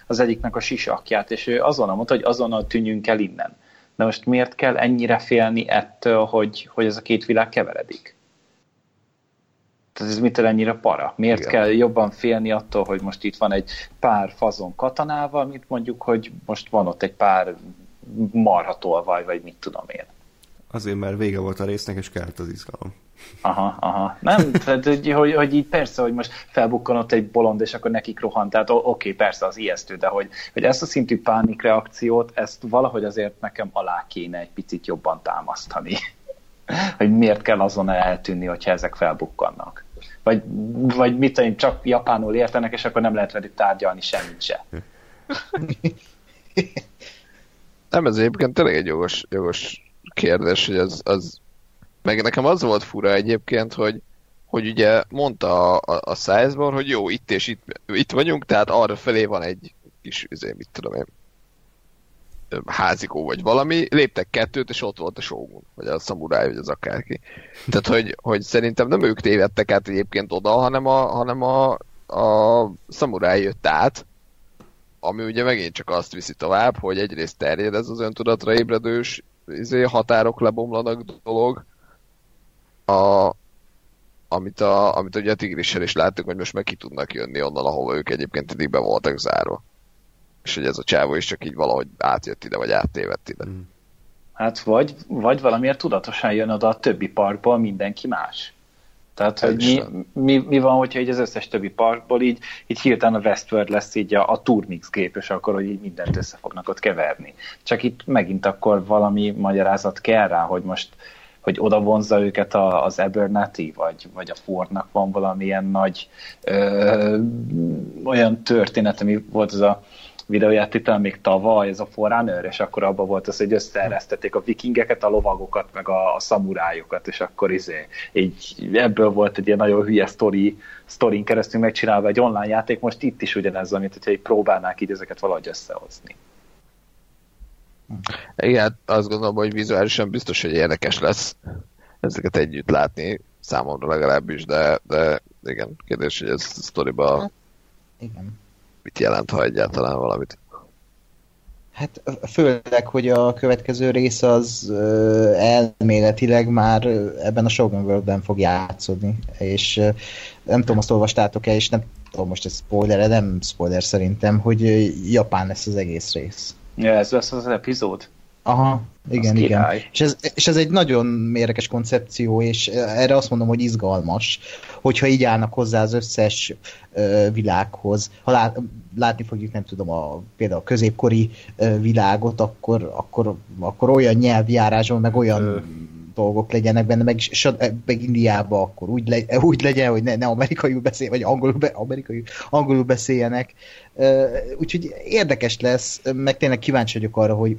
az egyiknek a sisakját, és ő azonnal mondta, hogy azonnal tűnjünk el innen. De most miért kell ennyire félni ettől, hogy ez a két világ keveredik? Tehát ez mitől ennyire para? Miért igen. kell jobban félni attól, hogy most itt van egy pár fazon katanával, mint mondjuk, hogy most van ott egy pár marhatolvaj, vagy mit tudom én. Azért, mert vége volt a résznek, és kellett az izgalom. Aha. Nem, tehát, hogy így persze, hogy most felbukkanott egy bolond, és akkor nekik rohant. Tehát oké, persze, az ijesztő, de hogy ezt a szintű pánikreakciót, ezt valahogy azért nekem alá kéne egy picit jobban támasztani. Hogy miért kell azon eltűnni, hogyha ezek felbukkannak. Vagy mit tudom, csak japánul értenek, és akkor nem lehet velük tárgyalni semmit se. Nem, ez egyébként tényleg egy jogos kérdés, hogy az... Meg nekem az volt fura egyébként, hogy ugye mondta a Sizemore, hogy jó, itt és itt vagyunk, tehát arra felé van egy kis, mit tudom én, házikó vagy valami, léptek kettőt, és ott volt a Shogun, vagy a szamuráj, vagy az akárki. Tehát, hogy szerintem nem ők tévedtek át egyébként oda, hanem a szamuráj jött át, ami ugye megint csak azt viszi tovább, hogy egyrészt terjed ez az öntudatra ébredős, határok lebomlanak dolog, amit ugye a Tigrissel is láttuk, hogy most meg ki tudnak jönni onnan, ahova ők egyébként eddig be voltak zárva. És hogy ez a csávó is csak így valahogy átjött ide, vagy áttévedt ide. Hát vagy valamiért tudatosan jön oda a többi parkból mindenki más. Tehát, hogy mi van, hogyha így az összes többi parkból így hirtelen a Westworld lesz így a turmix gép, és akkor, hogy így mindent össze fognak ott keverni. Csak itt megint akkor valami magyarázat kell rá, hogy most hogy oda vonzza őket az Abernathy, vagy a Fordnak van valamilyen nagy olyan történet, ami volt az a videójátétel még tavaly, ez a Forerunner, és akkor abban volt az, hogy összeeresztették a vikingeket, a lovagokat, meg a szamurájukat, és akkor így ebből volt egy ilyen nagyon hülye sztorin keresztül megcsinálva egy online játék, most itt is ugyanez, mint hogyha így próbálnák így ezeket valahogy összehozni. Igen, azt gondolom, hogy vizuálisan biztos, hogy érdekes lesz ezeket együtt látni, számomra legalábbis, de igen, kérdés, hogy ez a sztoriba hát, igen. Mit jelent, ha egyáltalán valamit? Hát főleg, hogy a következő rész az elméletileg már ebben a Shogun Worldben fog játszódni, és nem tudom, azt olvastátok-e, és nem tudom, most ez spoiler, nem spoiler szerintem, hogy Japán lesz az egész rész. Ja, ez lesz az epizód. Aha, igen. És ez egy nagyon érdekes koncepció, és erre azt mondom, hogy izgalmas, hogyha így állnak hozzá az összes világhoz. Ha látni fogjuk, nem tudom, például a középkori világot, akkor olyan nyelvjáráson, meg olyan dolgok legyenek benne, meg Indiában akkor úgy legyen, hogy ne amerikaiul beszél, vagy angolul beszéljenek. Úgyhogy érdekes lesz, meg tényleg kíváncsi vagyok arra, hogy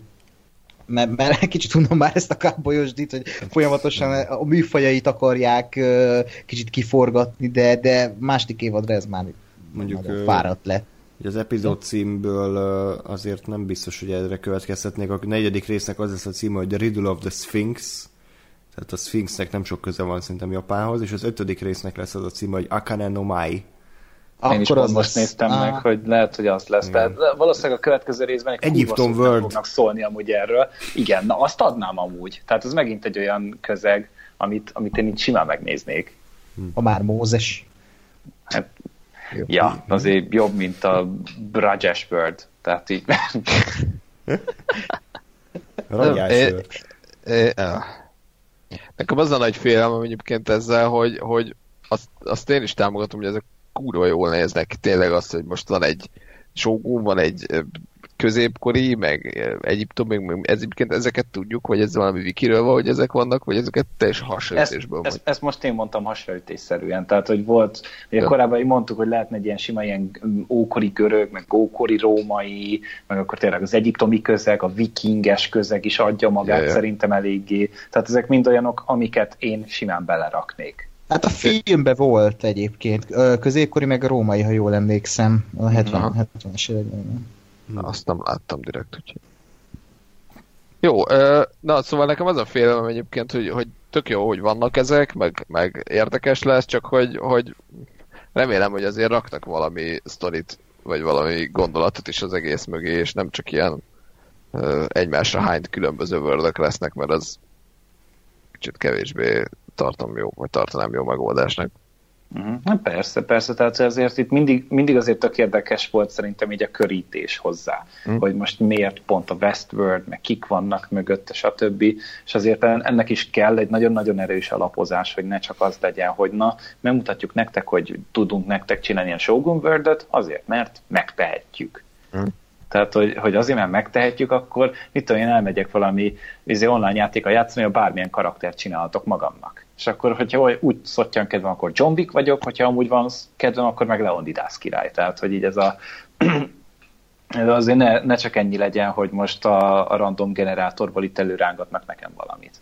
mert kicsit unnom már ezt a kábolyosdit, hogy folyamatosan a műfajait akarják kicsit kiforgatni, de második évadra ez már mondjuk fáradt le. Ugye az epizód címből azért nem biztos, hogy erre következtetnék. A negyedik résznek az lesz a címe, hogy The Riddle of the Sphinx, tehát a Sphinxnek nem sok köze van szerintem Japánhoz, és az ötödik résznek lesz az a címe, hogy Akane no Mai. Én is most néztem meg, hogy lehet, hogy az lesz. Tehát valószínűleg a következő részben egy kurva fognak szólni amúgy erről. Igen, na azt adnám amúgy. Tehát ez megint egy olyan közeg, amit én így simán megnéznék. Ha már Mózes. Hát, ja, azért jobb, mint a Bangladesh World. Tehát így... Nekem az a nagy félelmem egyébként ezzel, hogy azt én is támogatom, hogy ezek kurva jól néznek. Tényleg az, hogy most van egy Shogun, van egy középkori, meg Egyiptom, meg egyébként ezeket tudjuk, vagy ez valami wikiről van, hogy ezek vannak, vagy ezeket teljes hasraütésből. Ezt most én mondtam hasraütésszerűen, tehát hogy volt, ugye korábban mondtuk, hogy lehetne egy ilyen sima ilyen ókori görög, meg ókori római, meg akkor tényleg az egyiptomi közeg, a vikinges közeg is adja magát szerintem eléggé. Tehát ezek mind olyanok, amiket én simán beleraknék. Hát a filmben volt egyébként, középkori meg a római, ha jól emlékszem, a 70-es években. Na, azt nem láttam direkt, úgyhogy. Jó, na szóval nekem az a félelem egyébként, hogy tök jó, hogy vannak ezek, meg érdekes lesz, csak hogy remélem, hogy azért raknak valami sztorit, vagy valami gondolatot is az egész mögé, és nem csak ilyen egymásra hányt különböző vördök lesznek, mert az kicsit kevésbé tartanám jó megoldásnak. Na persze, tehát azért itt mindig azért tök érdekes volt szerintem így a körítés hozzá, hogy most miért pont a Westworld, meg kik vannak mögötte, stb. És azért ennek is kell egy nagyon-nagyon erős alapozás, hogy ne csak az legyen, hogy na, nem mutatjuk nektek, hogy tudunk nektek csinálni ilyen Shogun World-öt, azért, mert megtehetjük. Tehát, hogy azért, mert megtehetjük, akkor mit tudom, én elmegyek valami online játéka játszani, hogy bármilyen karaktert csinálhatok magamnak. És akkor, hogyha úgy szottyan kedvem, akkor John Wick vagyok, hogyha amúgy van kedvem, akkor meg Leonidas király. Tehát, hogy így ez a... azért ne csak ennyi legyen, hogy most a random generátorból itt előrángatnak nekem valamit.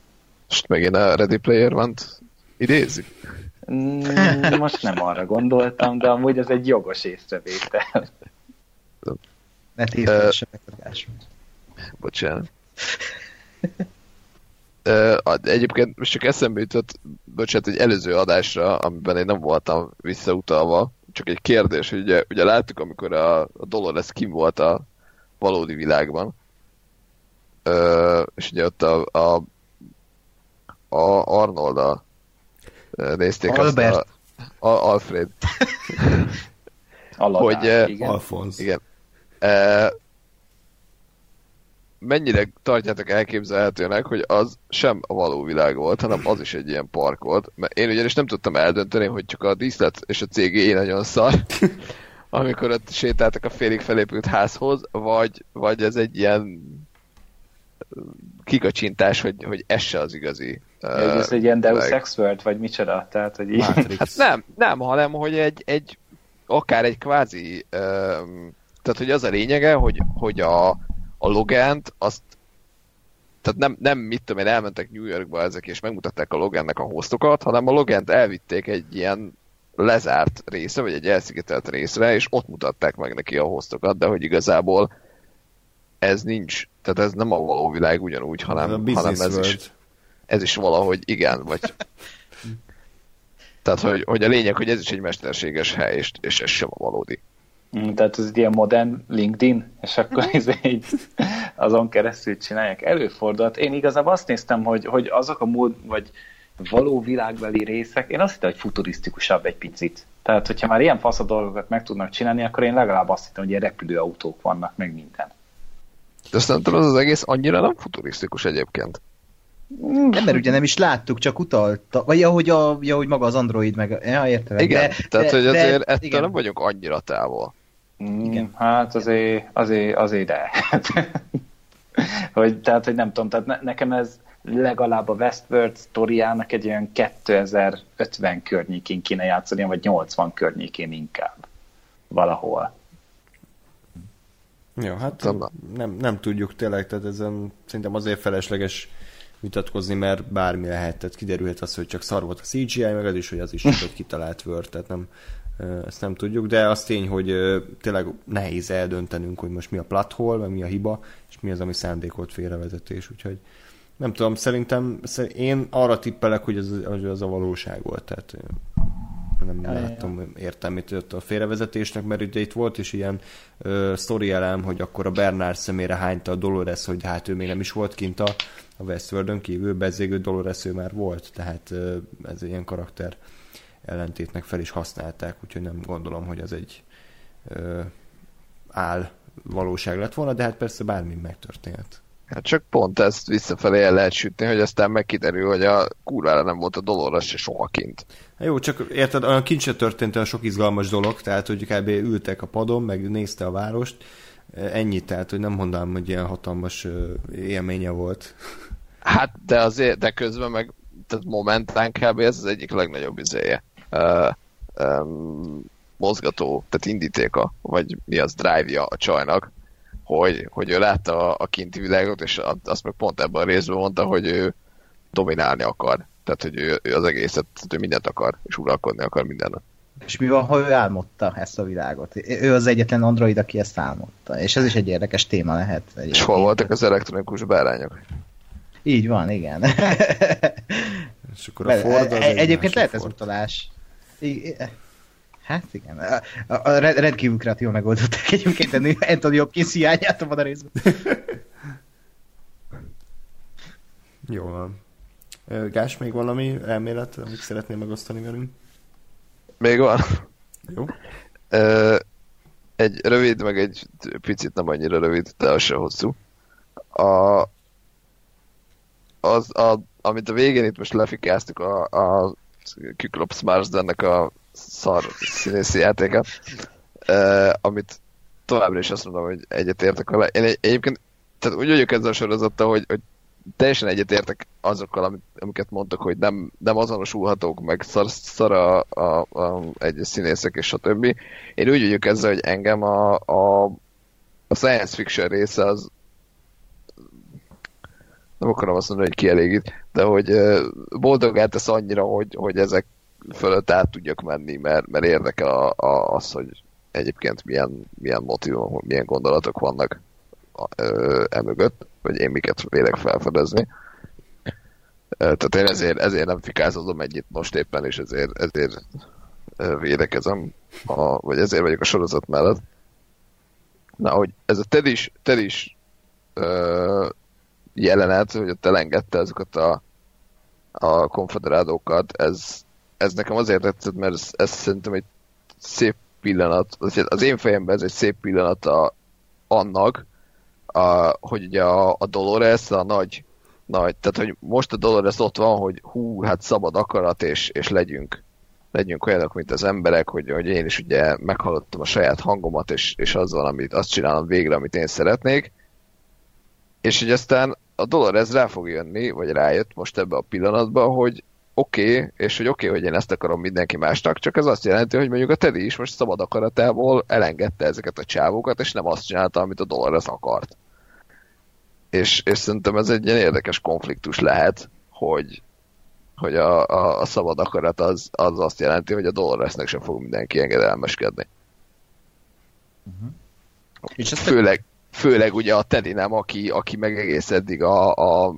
Most megint a Ready Player One-t idézik? Most nem arra gondoltam, de amúgy ez egy jogos észrevétel. Ne tévedjessem meg a Gáspárt. Bocsánat. Egyébként most csak eszembe jutott, bocsánat, egy előző adásra, amiben én nem voltam visszautalva, csak egy kérdés, hogy ugye láttuk, amikor a Dolores kim volt a valódi világban, és ugye ott a Arnold-a nézték Albert. Azt Alfred. Aladár, hogy, igen. Alfonz. Igen. Mennyire tartjátok elképzelhetőnek, hogy az sem a való világ volt, hanem az is egy ilyen park volt. Mert én ugyanis nem tudtam eldönteni, hogy csak a díszlet és a CGI nagyon szar, amikor ott sétáltak a félig felépült házhoz, vagy ez egy ilyen kikacsintás, hogy ez se az igazi. Ez egy ilyen Deus Ex World, vagy micsoda? Tehát, hogy hát nem, hanem hogy egy akár egy kvázi... Tehát, hogy az a lényege, hogy a Logant azt... Tehát nem, mit tudom én, elmentek New Yorkba ezek, és megmutatták a Logannek a hostokat, hanem a Logant elvitték egy ilyen lezárt részre, vagy egy elszigetelt részre, és ott mutatták meg neki a hostokat, de hogy igazából ez nincs. Tehát ez nem a való világ ugyanúgy, hanem ez is valahogy igen, vagy... Tehát, hogy a lényeg, hogy ez is egy mesterséges hely, és ez sem a valódi. Tehát ez egy ilyen modern LinkedIn, és akkor így azon keresztül csinálják. Előfordult. Én igazából azt néztem, hogy azok a mód, vagy való világbeli részek, én azt hittem, hogy futurisztikusabb egy picit. Tehát, hogyha már ilyen fasz a dolgokat meg tudnak csinálni, akkor én legalább azt hittem, hogy ilyen repülőautók vannak, meg minden. De szerintem az egész annyira nem futurisztikus egyébként. Nem, mert ugye nem is láttuk, csak utalta. Vagy ahogy maga az android meg... Ja, értem. Igen, tehát hogy azért ettől igen. Nem vagyok annyira távol. Igen. Hát azért de. Tehát, hogy nem tudom, tehát nekem ez legalább a Westworld sztoriának egy olyan 2050 környékén kéne játszani, vagy 80 környékén inkább. Valahol. Jó, hát nem tudjuk tényleg, tehát ezen szerintem azért felesleges vitatkozni, mert bármi lehet, tehát kiderülhet az, hogy csak szar volt a CGI, meg az is, hogy az is egy kitalált Word, tehát nem... Ezt nem tudjuk, de az tény, hogy tényleg nehéz eldöntenünk, hogy most mi a plathol, meg mi a hiba, és mi az, ami szándékolt félrevezetés, úgyhogy nem tudom, szerintem én arra tippelek, hogy az a valóság volt, tehát nem láttam értelmét a félrevezetésnek, mert ugye itt volt is ilyen sztori elem, hogy akkor a Bernard szemére hányta a Dolores, hogy hát ő még nem is volt kint a Westworldön kívül, bezzégő Dolores ő már volt, tehát ez egy ilyen karakter ellentétnek fel is használták, úgyhogy nem gondolom, hogy az egy áll valóság lett volna, de hát persze bármi megtörténhet. Hát csak pont ezt visszafelé el lehet sütni, hogy aztán megkiderül, hogy a kurvára nem volt a Dolores se soha kint. Hát jó, csak érted, olyan kint se történt, olyan sok izgalmas dolog, tehát hogy kb. Ültek a padon, meg nézte a várost, Ennyit, tehát, hogy nem mondanám, hogy ilyen hatalmas élménye volt. Hát, de azért, de közben meg, tehát momentán kb. Ez az egyik legnagyobb izéje. Mozgató, tehát indítéka, vagy mi az, drive-ja a csajnak, hogy ő látta a kinti világot, és azt meg pont ebben a részben mondta, hogy ő dominálni akar. Tehát, hogy ő az egészet, tehát ő mindent akar, és uralkodni akar mindennek. És mi van, ha ő álmodta ezt a világot? Ő az egyetlen android, aki ezt álmodta. És ez is egy érdekes téma lehet. És hol voltak az elektronikus bárányok? Így van, igen. És akkor a Ford az egyébként lehet ez utalás. Hát igen. A rendkívül kreatív megoldották egyébként Anthony Hopkins hiányát a részben. Jó van. Gás, még valami elmélet, amit szeretném megosztani velünk? Még van? Jó. Egy rövid, meg egy picit nem annyira rövid, de az se hosszú. Amit a végén itt most lefikáztuk a Cyclops Marsdennek a szar színészi játékát, amit továbbra is azt mondom, hogy egyetértek vele. Én egyébként, tehát úgy vagyok ezzel a sorozattal, hogy teljesen egyetértek azokkal, amiket mondtak, hogy nem azonosulhatók, meg szar egyes színészek és stb. Én úgy vagyok ezzel, hogy engem a science fiction része az, nem akarom azt mondani, hogy kielégít, de hogy boldoggá tesz annyira, hogy ezek fölött át tudjak menni, mert érdekel az, hogy egyébként milyen motivum, milyen gondolatok vannak emögött, vagy én miket vélek felfedezni. Tehát én ezért nem fikázozom együtt most éppen, és ezért védekezem, vagy ezért vagyok a sorozat mellett. Na, hogy ez a Ted is jelenet, hogy ott elengedte ezeket a konfederálókat, ez nekem azért tetszett, mert ez szerintem egy szép pillanat, az én fejemben ez egy szép pillanat annak, hogy ugye a Dolores a nagy, tehát hogy most a Dolores ott van, hogy hát szabad akarat, és legyünk olyanok, mint az emberek, hogy én is ugye meghallottam a saját hangomat, és az van, azt csinálom végre, amit én szeretnék, és hogy aztán a Dolores rá fog jönni, vagy rájött most ebbe a pillanatban, hogy oké, hogy én ezt akarom mindenki másnak, csak ez azt jelenti, hogy mondjuk a Teddy is most szabad akaratából elengedte ezeket a csávókat, és nem azt csinálta, amit a Dolores akart. És szerintem ez egy ilyen érdekes konfliktus lehet, hogy a szabad akarat az azt jelenti, hogy a Doloresnek sem fog mindenki engedelmeskedni. Uh-huh. Főleg ugye a Teddy nem, aki meg egész eddig a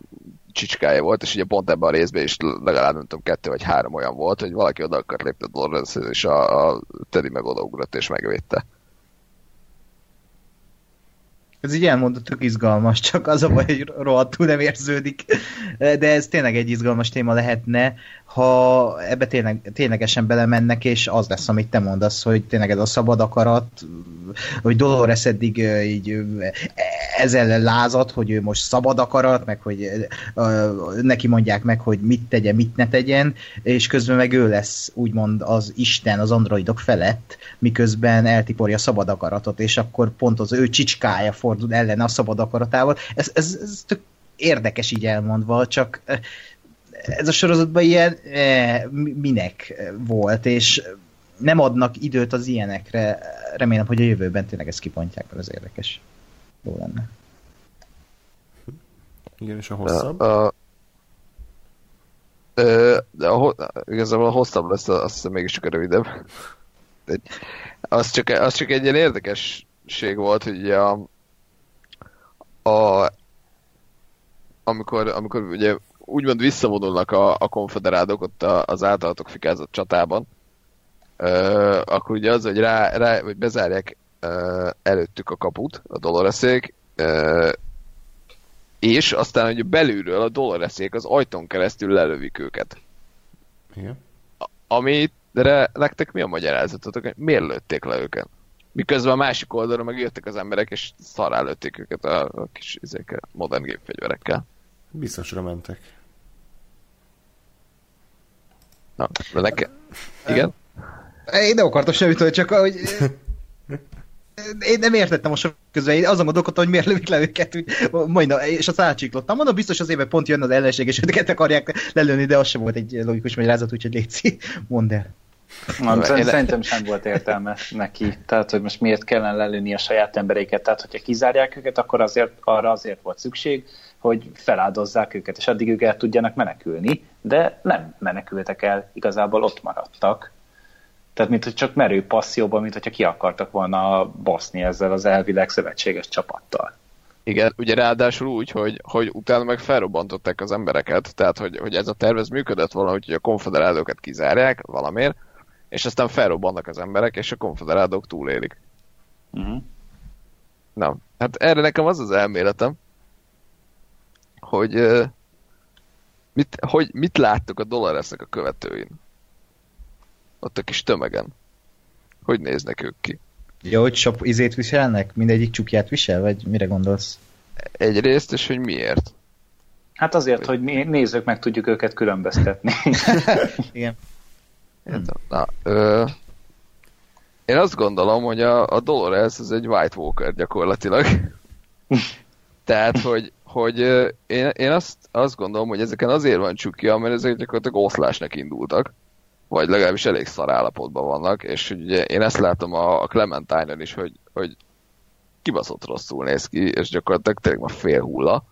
csicskája volt, és ugye pont ebben a részben is legalább nem tudom, 2 vagy 3 olyan volt, hogy valaki oda akart lépni a Doloreshez, és a Teddy meg odaugrott és megvédte. Ez így elmondott, tök izgalmas, csak az a baj, hogy rohadtul nem érződik. De ez tényleg egy izgalmas téma lehetne, ha ebbe ténylegesen belemennek, és az lesz, amit te mondasz, hogy tényleg ez a szabad akarat, hogy Dolores eddig így ezzel lázad, hogy ő most szabad akarat, meg hogy neki mondják meg, hogy mit tegyen, mit ne tegyen, és közben meg ő lesz úgymond az Isten az androidok felett, miközben eltiporja a szabad akaratot, és akkor pont az ő csicskája fordul ellen a szabad akaratával. Ez tök érdekes így elmondva, csak ez a sorozatban ilyen minek volt, és nem adnak időt az ilyenekre. Remélem, hogy a jövőben tényleg ezt kipontják, mert ez érdekes. Jó lenne. Igen, és a hosszabb? Igazából a hosszabb lesz, azt hiszem mégiscsak a rövidebb. Az csak egy ilyen érdekesség volt, hogy amikor ugye úgymond visszavonulnak a konfederádok ott az általatok fikázott csatában, akkor ugye az, hogy hogy bezárják előttük a kaput, a Doloresék, és aztán, hogy belülről a Doloresék az ajtón keresztül lelövik őket. Igen. Amire nektek mi a magyarázatotok? Miért lőtték le őket? Miközben a másik oldalon meg jöttek az emberek, és szarrá lőtték őket a kis modern gépfegyverekkel. Biztosra mentek. Na, de nekem... Igen? Én nem akartam semmit, hogy csak... Én nem értettem a sok közben, én azon gondolkodtam, hogy miért lövik le őket, majdnem, és azt átcsiklottam. Mondom, biztos az éve pont jön az ellenség, és őket akarják lelőni, de az sem volt egy logikus magyarázat, úgyhogy létszik, mondd el. Szerintem sem volt értelme neki, tehát hogy most miért kellene lelőni a saját embereiket, tehát hogyha kizárják őket, akkor azért, arra azért volt szükség, hogy feláldozzák őket, és addig ők el tudjanak menekülni, de nem menekültek el, igazából ott maradtak. Tehát mint hogy csak merő passzióban, mint hogyha ki akartak volna baszni ezzel az elvileg szövetséges csapattal. Igen, ugye ráadásul úgy, hogy utána meg felrobbantották az embereket, tehát hogy ez a tervez működött valahogy, hogy a konfederálókat kizárják valamiért, és aztán felrobbannak az emberek, és a konfederálók túlélik. Uh-huh. Na, hát erre nekem az az elméletem, hogy mit láttuk a Doloresnek a követőin. Ott a kis tömegen. Hogy néznek ők ki? Ja, hogy sok izét viselnek? Mindegyik csukját visel? Vagy mire gondolsz? Egyrészt, és hogy miért? Hát azért, hogy mi nézők meg tudjuk őket különböztetni. Igen. Én azt gondolom, hogy a Dolores az egy White Walker gyakorlatilag. Tehát, hogy én azt gondolom, hogy ezeken azért van csukja, mert ezek gyakorlatilag oszlásnak indultak. Vagy legalábbis elég szar állapotban vannak, és ugye én ezt látom a Clementine-on is, hogy kibaszott rosszul néz ki, és gyakorlatilag tényleg már fél hulla.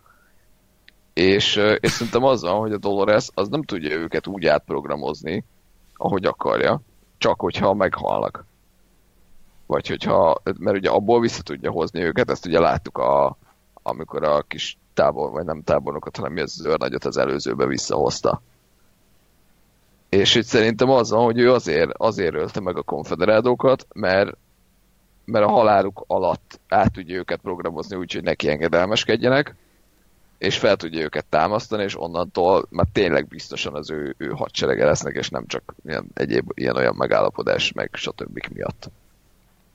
És szerintem az van, hogy a Dolores az nem tudja őket úgy átprogramozni, ahogy akarja, csak hogyha meghalnak. Vagy hogyha, mert ugye abból vissza tudja hozni őket, ezt ugye láttuk amikor a kis tábor, vagy nem tábornokat, hanem mi az őrnagyot az előzőbe visszahozta. És így szerintem az van, hogy ő azért ölte meg a konfederálókat, mert a haláluk alatt át tudja őket programozni úgy, hogy neki engedelmeskedjenek, és fel tudja őket támasztani, és onnantól már tényleg biztosan az ő hadserege lesznek, és nem csak ilyen, egyéb ilyen-olyan megállapodás, meg stb. Miatt.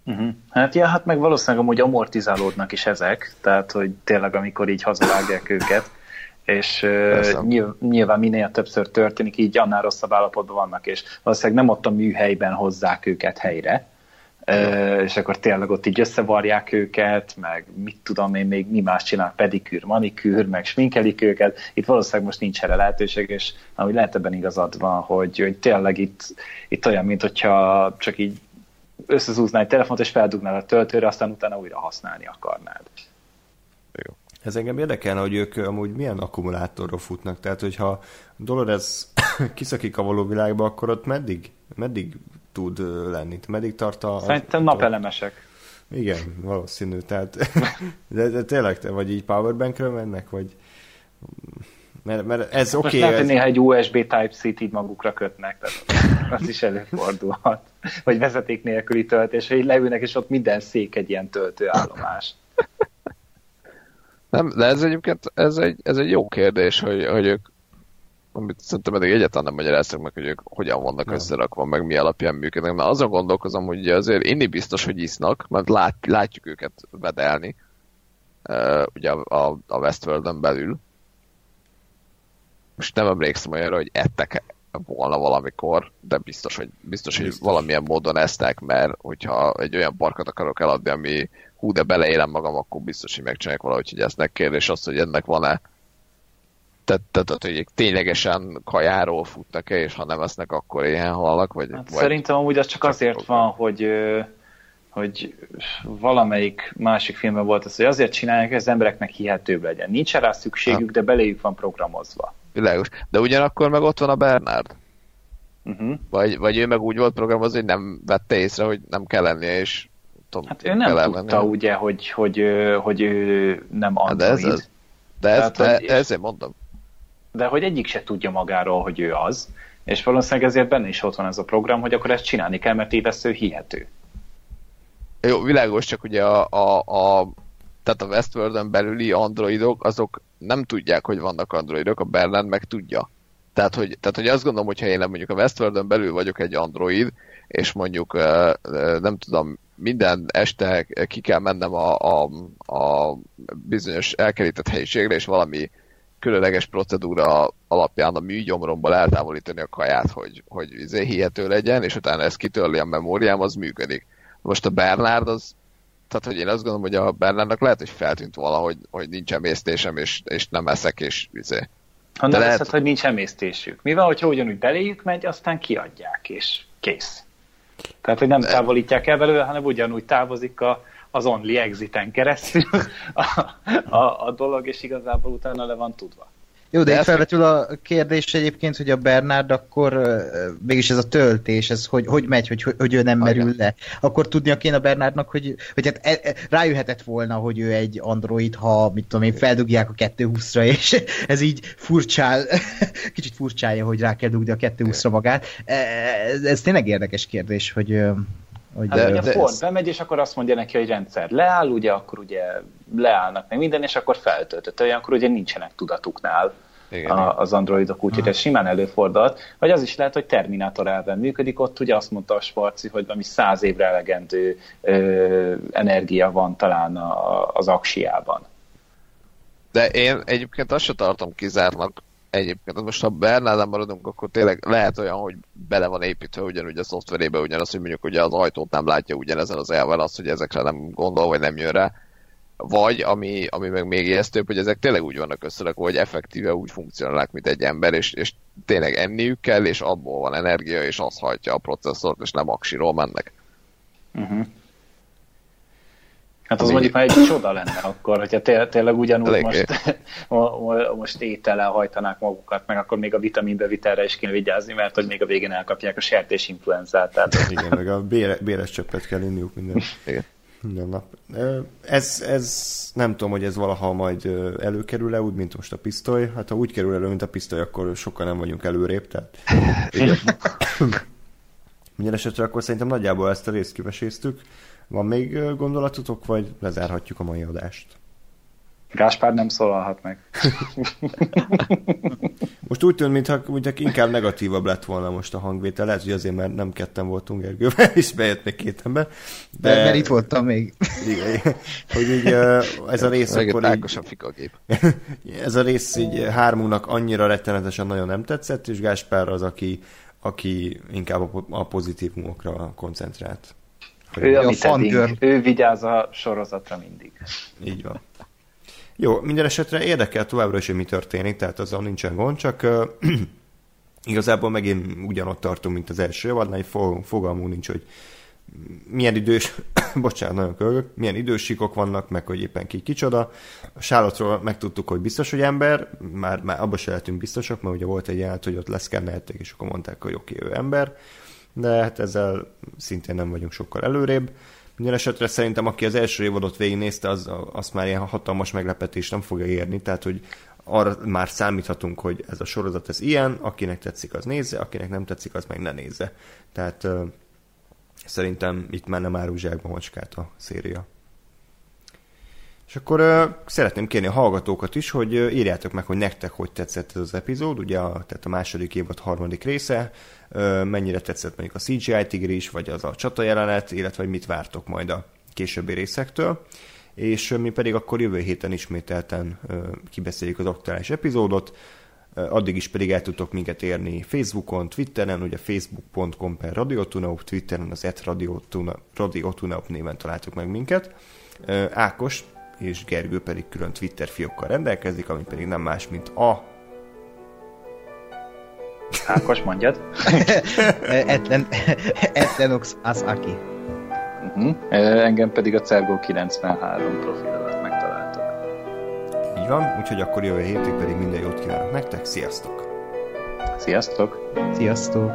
Uh-huh. Hát meg valószínűleg amúgy amortizálódnak is ezek, tehát hogy tényleg amikor így hazavágják őket, és nyilván minél többször történik, így annál rosszabb állapotban vannak, és valószínűleg nem ott a műhelyben hozzák őket helyre, és akkor tényleg ott így összevarják őket, meg mit tudom én még mi más csinál, pedikűr, manikűr, meg sminkelik őket, itt valószínűleg most nincs erre lehetőség, és ami lehet ebben igazad van, hogy tényleg itt olyan, mint hogyha csak így összezúznál egy telefont, és feldugnád a töltőre, aztán utána újra használni akarnád. Jó. Ez engem érdekelne, hogy ők amúgy milyen akkumulátorról futnak. Tehát, hogyha Dolores kiszakik a való világba, akkor ott meddig tud lenni? Meddig tart a... Szerintem napelemesek. Igen, valószínű. Tehát, de tényleg, vagy így powerbankről mennek? Vagy... Mert ez oké. Okay, lehet, hogy néha egy USB Type-C-t így magukra kötnek, tehát az is előfordulhat. Vagy vezeték nélküli töltés, hogy leülnek, és ott minden szék egy ilyen töltőállomás. Nem, de ez egyébként ez egy jó kérdés, hogy ők, amit szerintem eddig egyáltalán nem magyaráztak meg, hogy ők hogyan vannak összerakva, meg mi alapján működnek. Na azon gondolkozom, hogy azért inni biztos, hogy isznak, mert látjuk őket vedelni, ugye a Westworld-en belül. Most nem emlékszem olyanra, hogy ettek volna valamikor, de biztos, hogy valamilyen módon esznek, mert hogyha egy olyan parkat akarok eladni, ami hú, de beleélem magam, akkor biztos, hogy megcsinálják valahogy, hogy esznek. Kérdés az, hogy ennek van-e, tehát hogy ténylegesen kajáról futnak-e, és ha nem esznek, akkor éhen halnak? Vagy szerintem amúgy az csak azért van, hogy valamelyik másik filmben volt az, hogy azért csinálják, hogy az embereknek hihetőbb legyen. Nincs rá szükségük, de beléjük van programozva. Világos. De ugyanakkor meg ott van a Bernard. Uh-huh. Vagy ő meg úgy volt programozva, hogy nem vette észre, hogy nem kell lennie, és hát ő nem tudta, ugye, hogy ő nem android. De ezért mondom. De hogy egyik se tudja magáról, hogy ő az, és valószínűleg ezért benne is ott van ez a program, hogy akkor ezt csinálni kell, mert évesző hihető. Jó, világos, csak ugye tehát a Westworld-en belüli androidok, azok nem tudják, hogy vannak androidok, a Bernard meg tudja. Tehát, hogy azt gondolom, hogyha én mondjuk a Westworld-en belül vagyok egy android, és mondjuk nem tudom, minden este ki kell mennem a bizonyos elkerített helyiségre, és valami különleges procedúra alapján a műgyomromból eltávolítani a kaját, hogy hihető legyen, és utána ezt kitörli a memóriám, az működik. Most a Bernard az Tehát, hogy én azt gondolom, hogy a Bernardnak lehet, hogy feltűnt valahogy, hogy nincs emésztésem, és nem eszek, és izé. Honnan lehet... hiszed, hogy nincs emésztésük? Mi van, hogyha ugyanúgy beléjük megy, aztán kiadják, és kész. Tehát, hogy nem távolítják el belőle, hanem ugyanúgy távozik az only exiten keresztül a dolog, és igazából utána le van tudva. Jó, de itt felvetül a kérdés egyébként, hogy a Bernard akkor mégis ez a töltés, ez hogy megy, hogy ő nem merül le. Akkor tudnia kéne a Bernardnak, hogy hát rájöhetett volna, hogy ő egy android, ha mit tudom én, feldugják a 220-ra, és ez így furcsál, kicsit furcsálja, hogy rá kell dugni a 220-ra magát. Ez tényleg érdekes kérdés, hogy hát ugye Ford bemegy, és akkor azt mondja neki, hogy rendszer leáll, ugye akkor ugye leállnak meg minden, és akkor feltöltött, olyankor ugye nincsenek tudatuknál az androidok, úgyhogy ez simán előfordult. Vagy az is lehet, hogy Terminátor elven működik, ott ugye azt mondta a Schwarzi, hogy valami 100 évre elegendő energia van talán az aksiában. De én egyébként azt se tartom kizártnak. Egyébként most, ha Bernardnál maradunk, akkor tényleg lehet olyan, hogy bele van építve ugyanúgy a szoftverébe, ugyanaz, hogy mondjuk ugye az ajtót nem látja ugyanezen az elven, az, hogy ezekre nem gondol, vagy nem jön rá. Vagy, ami meg még ijesztőbb, hogy ezek tényleg úgy vannak összerakva, hogy effektíve úgy funkcionálnak, mint egy ember, és tényleg enniük kell, és abból van energia, és az hajtja a processzort, és nem aksiról mennek. Uh-huh. Hát az mondjuk már egy csoda lenne akkor, hogyha tényleg ugyanúgy most étellel hajtanák magukat, meg akkor még a vitaminbevitelre is kéne vigyázni, mert hogy még a végén elkapják a sertésinfluenzát. Tehát... Igen, meg a béres csöppet kell inniuk minden nap. Ez nem tudom, hogy ez valaha majd előkerül-e, úgy, mint most a pisztoly. Hát ha úgy kerül elő, mint a pisztoly, akkor sokkal nem vagyunk előrébb, tehát... Minden esetre akkor szerintem nagyjából ezt a részt kiveséztük. Van még gondolatotok, vagy lezárhatjuk a mai adást? Gáspár nem szólalhat meg. Most úgy tűnt, mintha inkább negatívabb lett volna most a hangvétel. Lehet, hogy azért, mert nem ketten voltunk Gergővel, és bejött még két ember. De mert itt voltam még. Igen, hogy így ez a rész akkor Ákosabb fikagép. Ez a rész így hármunknak annyira rettenetesen nagyon nem tetszett, és Gáspár az, aki inkább a pozitívumokra koncentrált. Ő a Teddy, ő vigyáz a sorozatra mindig. Így van. Jó, minden esetre érdekel továbbra is, hogy mi történik, tehát azon nincsen gond, csak igazából megint ugyanott tartunk, mint az első avadnál, fogalmunk nincs, hogy milyen idős, bocsánat, nagyon kölgök, milyen idősíkok vannak, meg hogy éppen ki kicsoda. A Charlotte-ról megtudtuk, hogy biztos, hogy ember, már abban se lehetünk biztosak, mert ugye volt egy jelenet, hogy ott leszkennelték, és akkor mondták, hogy oké, ő ember. De hát ezzel szintén nem vagyunk sokkal előrébb. Minden esetre szerintem, aki az első évadot végignézte, azt már ilyen hatalmas meglepetés nem fogja érni, tehát hogy arra már számíthatunk, hogy ez a sorozat ez ilyen, akinek tetszik, az nézze, akinek nem tetszik, az meg ne nézze. Tehát szerintem itt már nem árul zsákba macskát a széria. És akkor szeretném kérni a hallgatókat is, hogy írjátok meg, hogy nektek hogy tetszett ez az epizód, ugye tehát a második évad harmadik része, mennyire tetszett mondjuk a CGI tigris, vagy az a csata jelenet, illetve hogy mit vártok majd a későbbi részektől. És mi pedig akkor jövő héten ismételten kibeszéljük az aktuális epizódot, addig is pedig el tudtok minket érni Facebookon, Twitteren, ugye facebook.com/radiotuneup, Twitteren az @radiotuneup néven találtok meg minket. Ákos és Gergő pedig külön Twitter fiókkal rendelkezik, ami pedig nem más, mint a... Ákos, mondjad? Ettenox Asaki. Engem pedig a Cergo 93 profilodat megtaláltak. Így van, úgyhogy akkor jövő hétig pedig minden jót kívánok nektek. Sziasztok! Sziasztok! Sziasztok!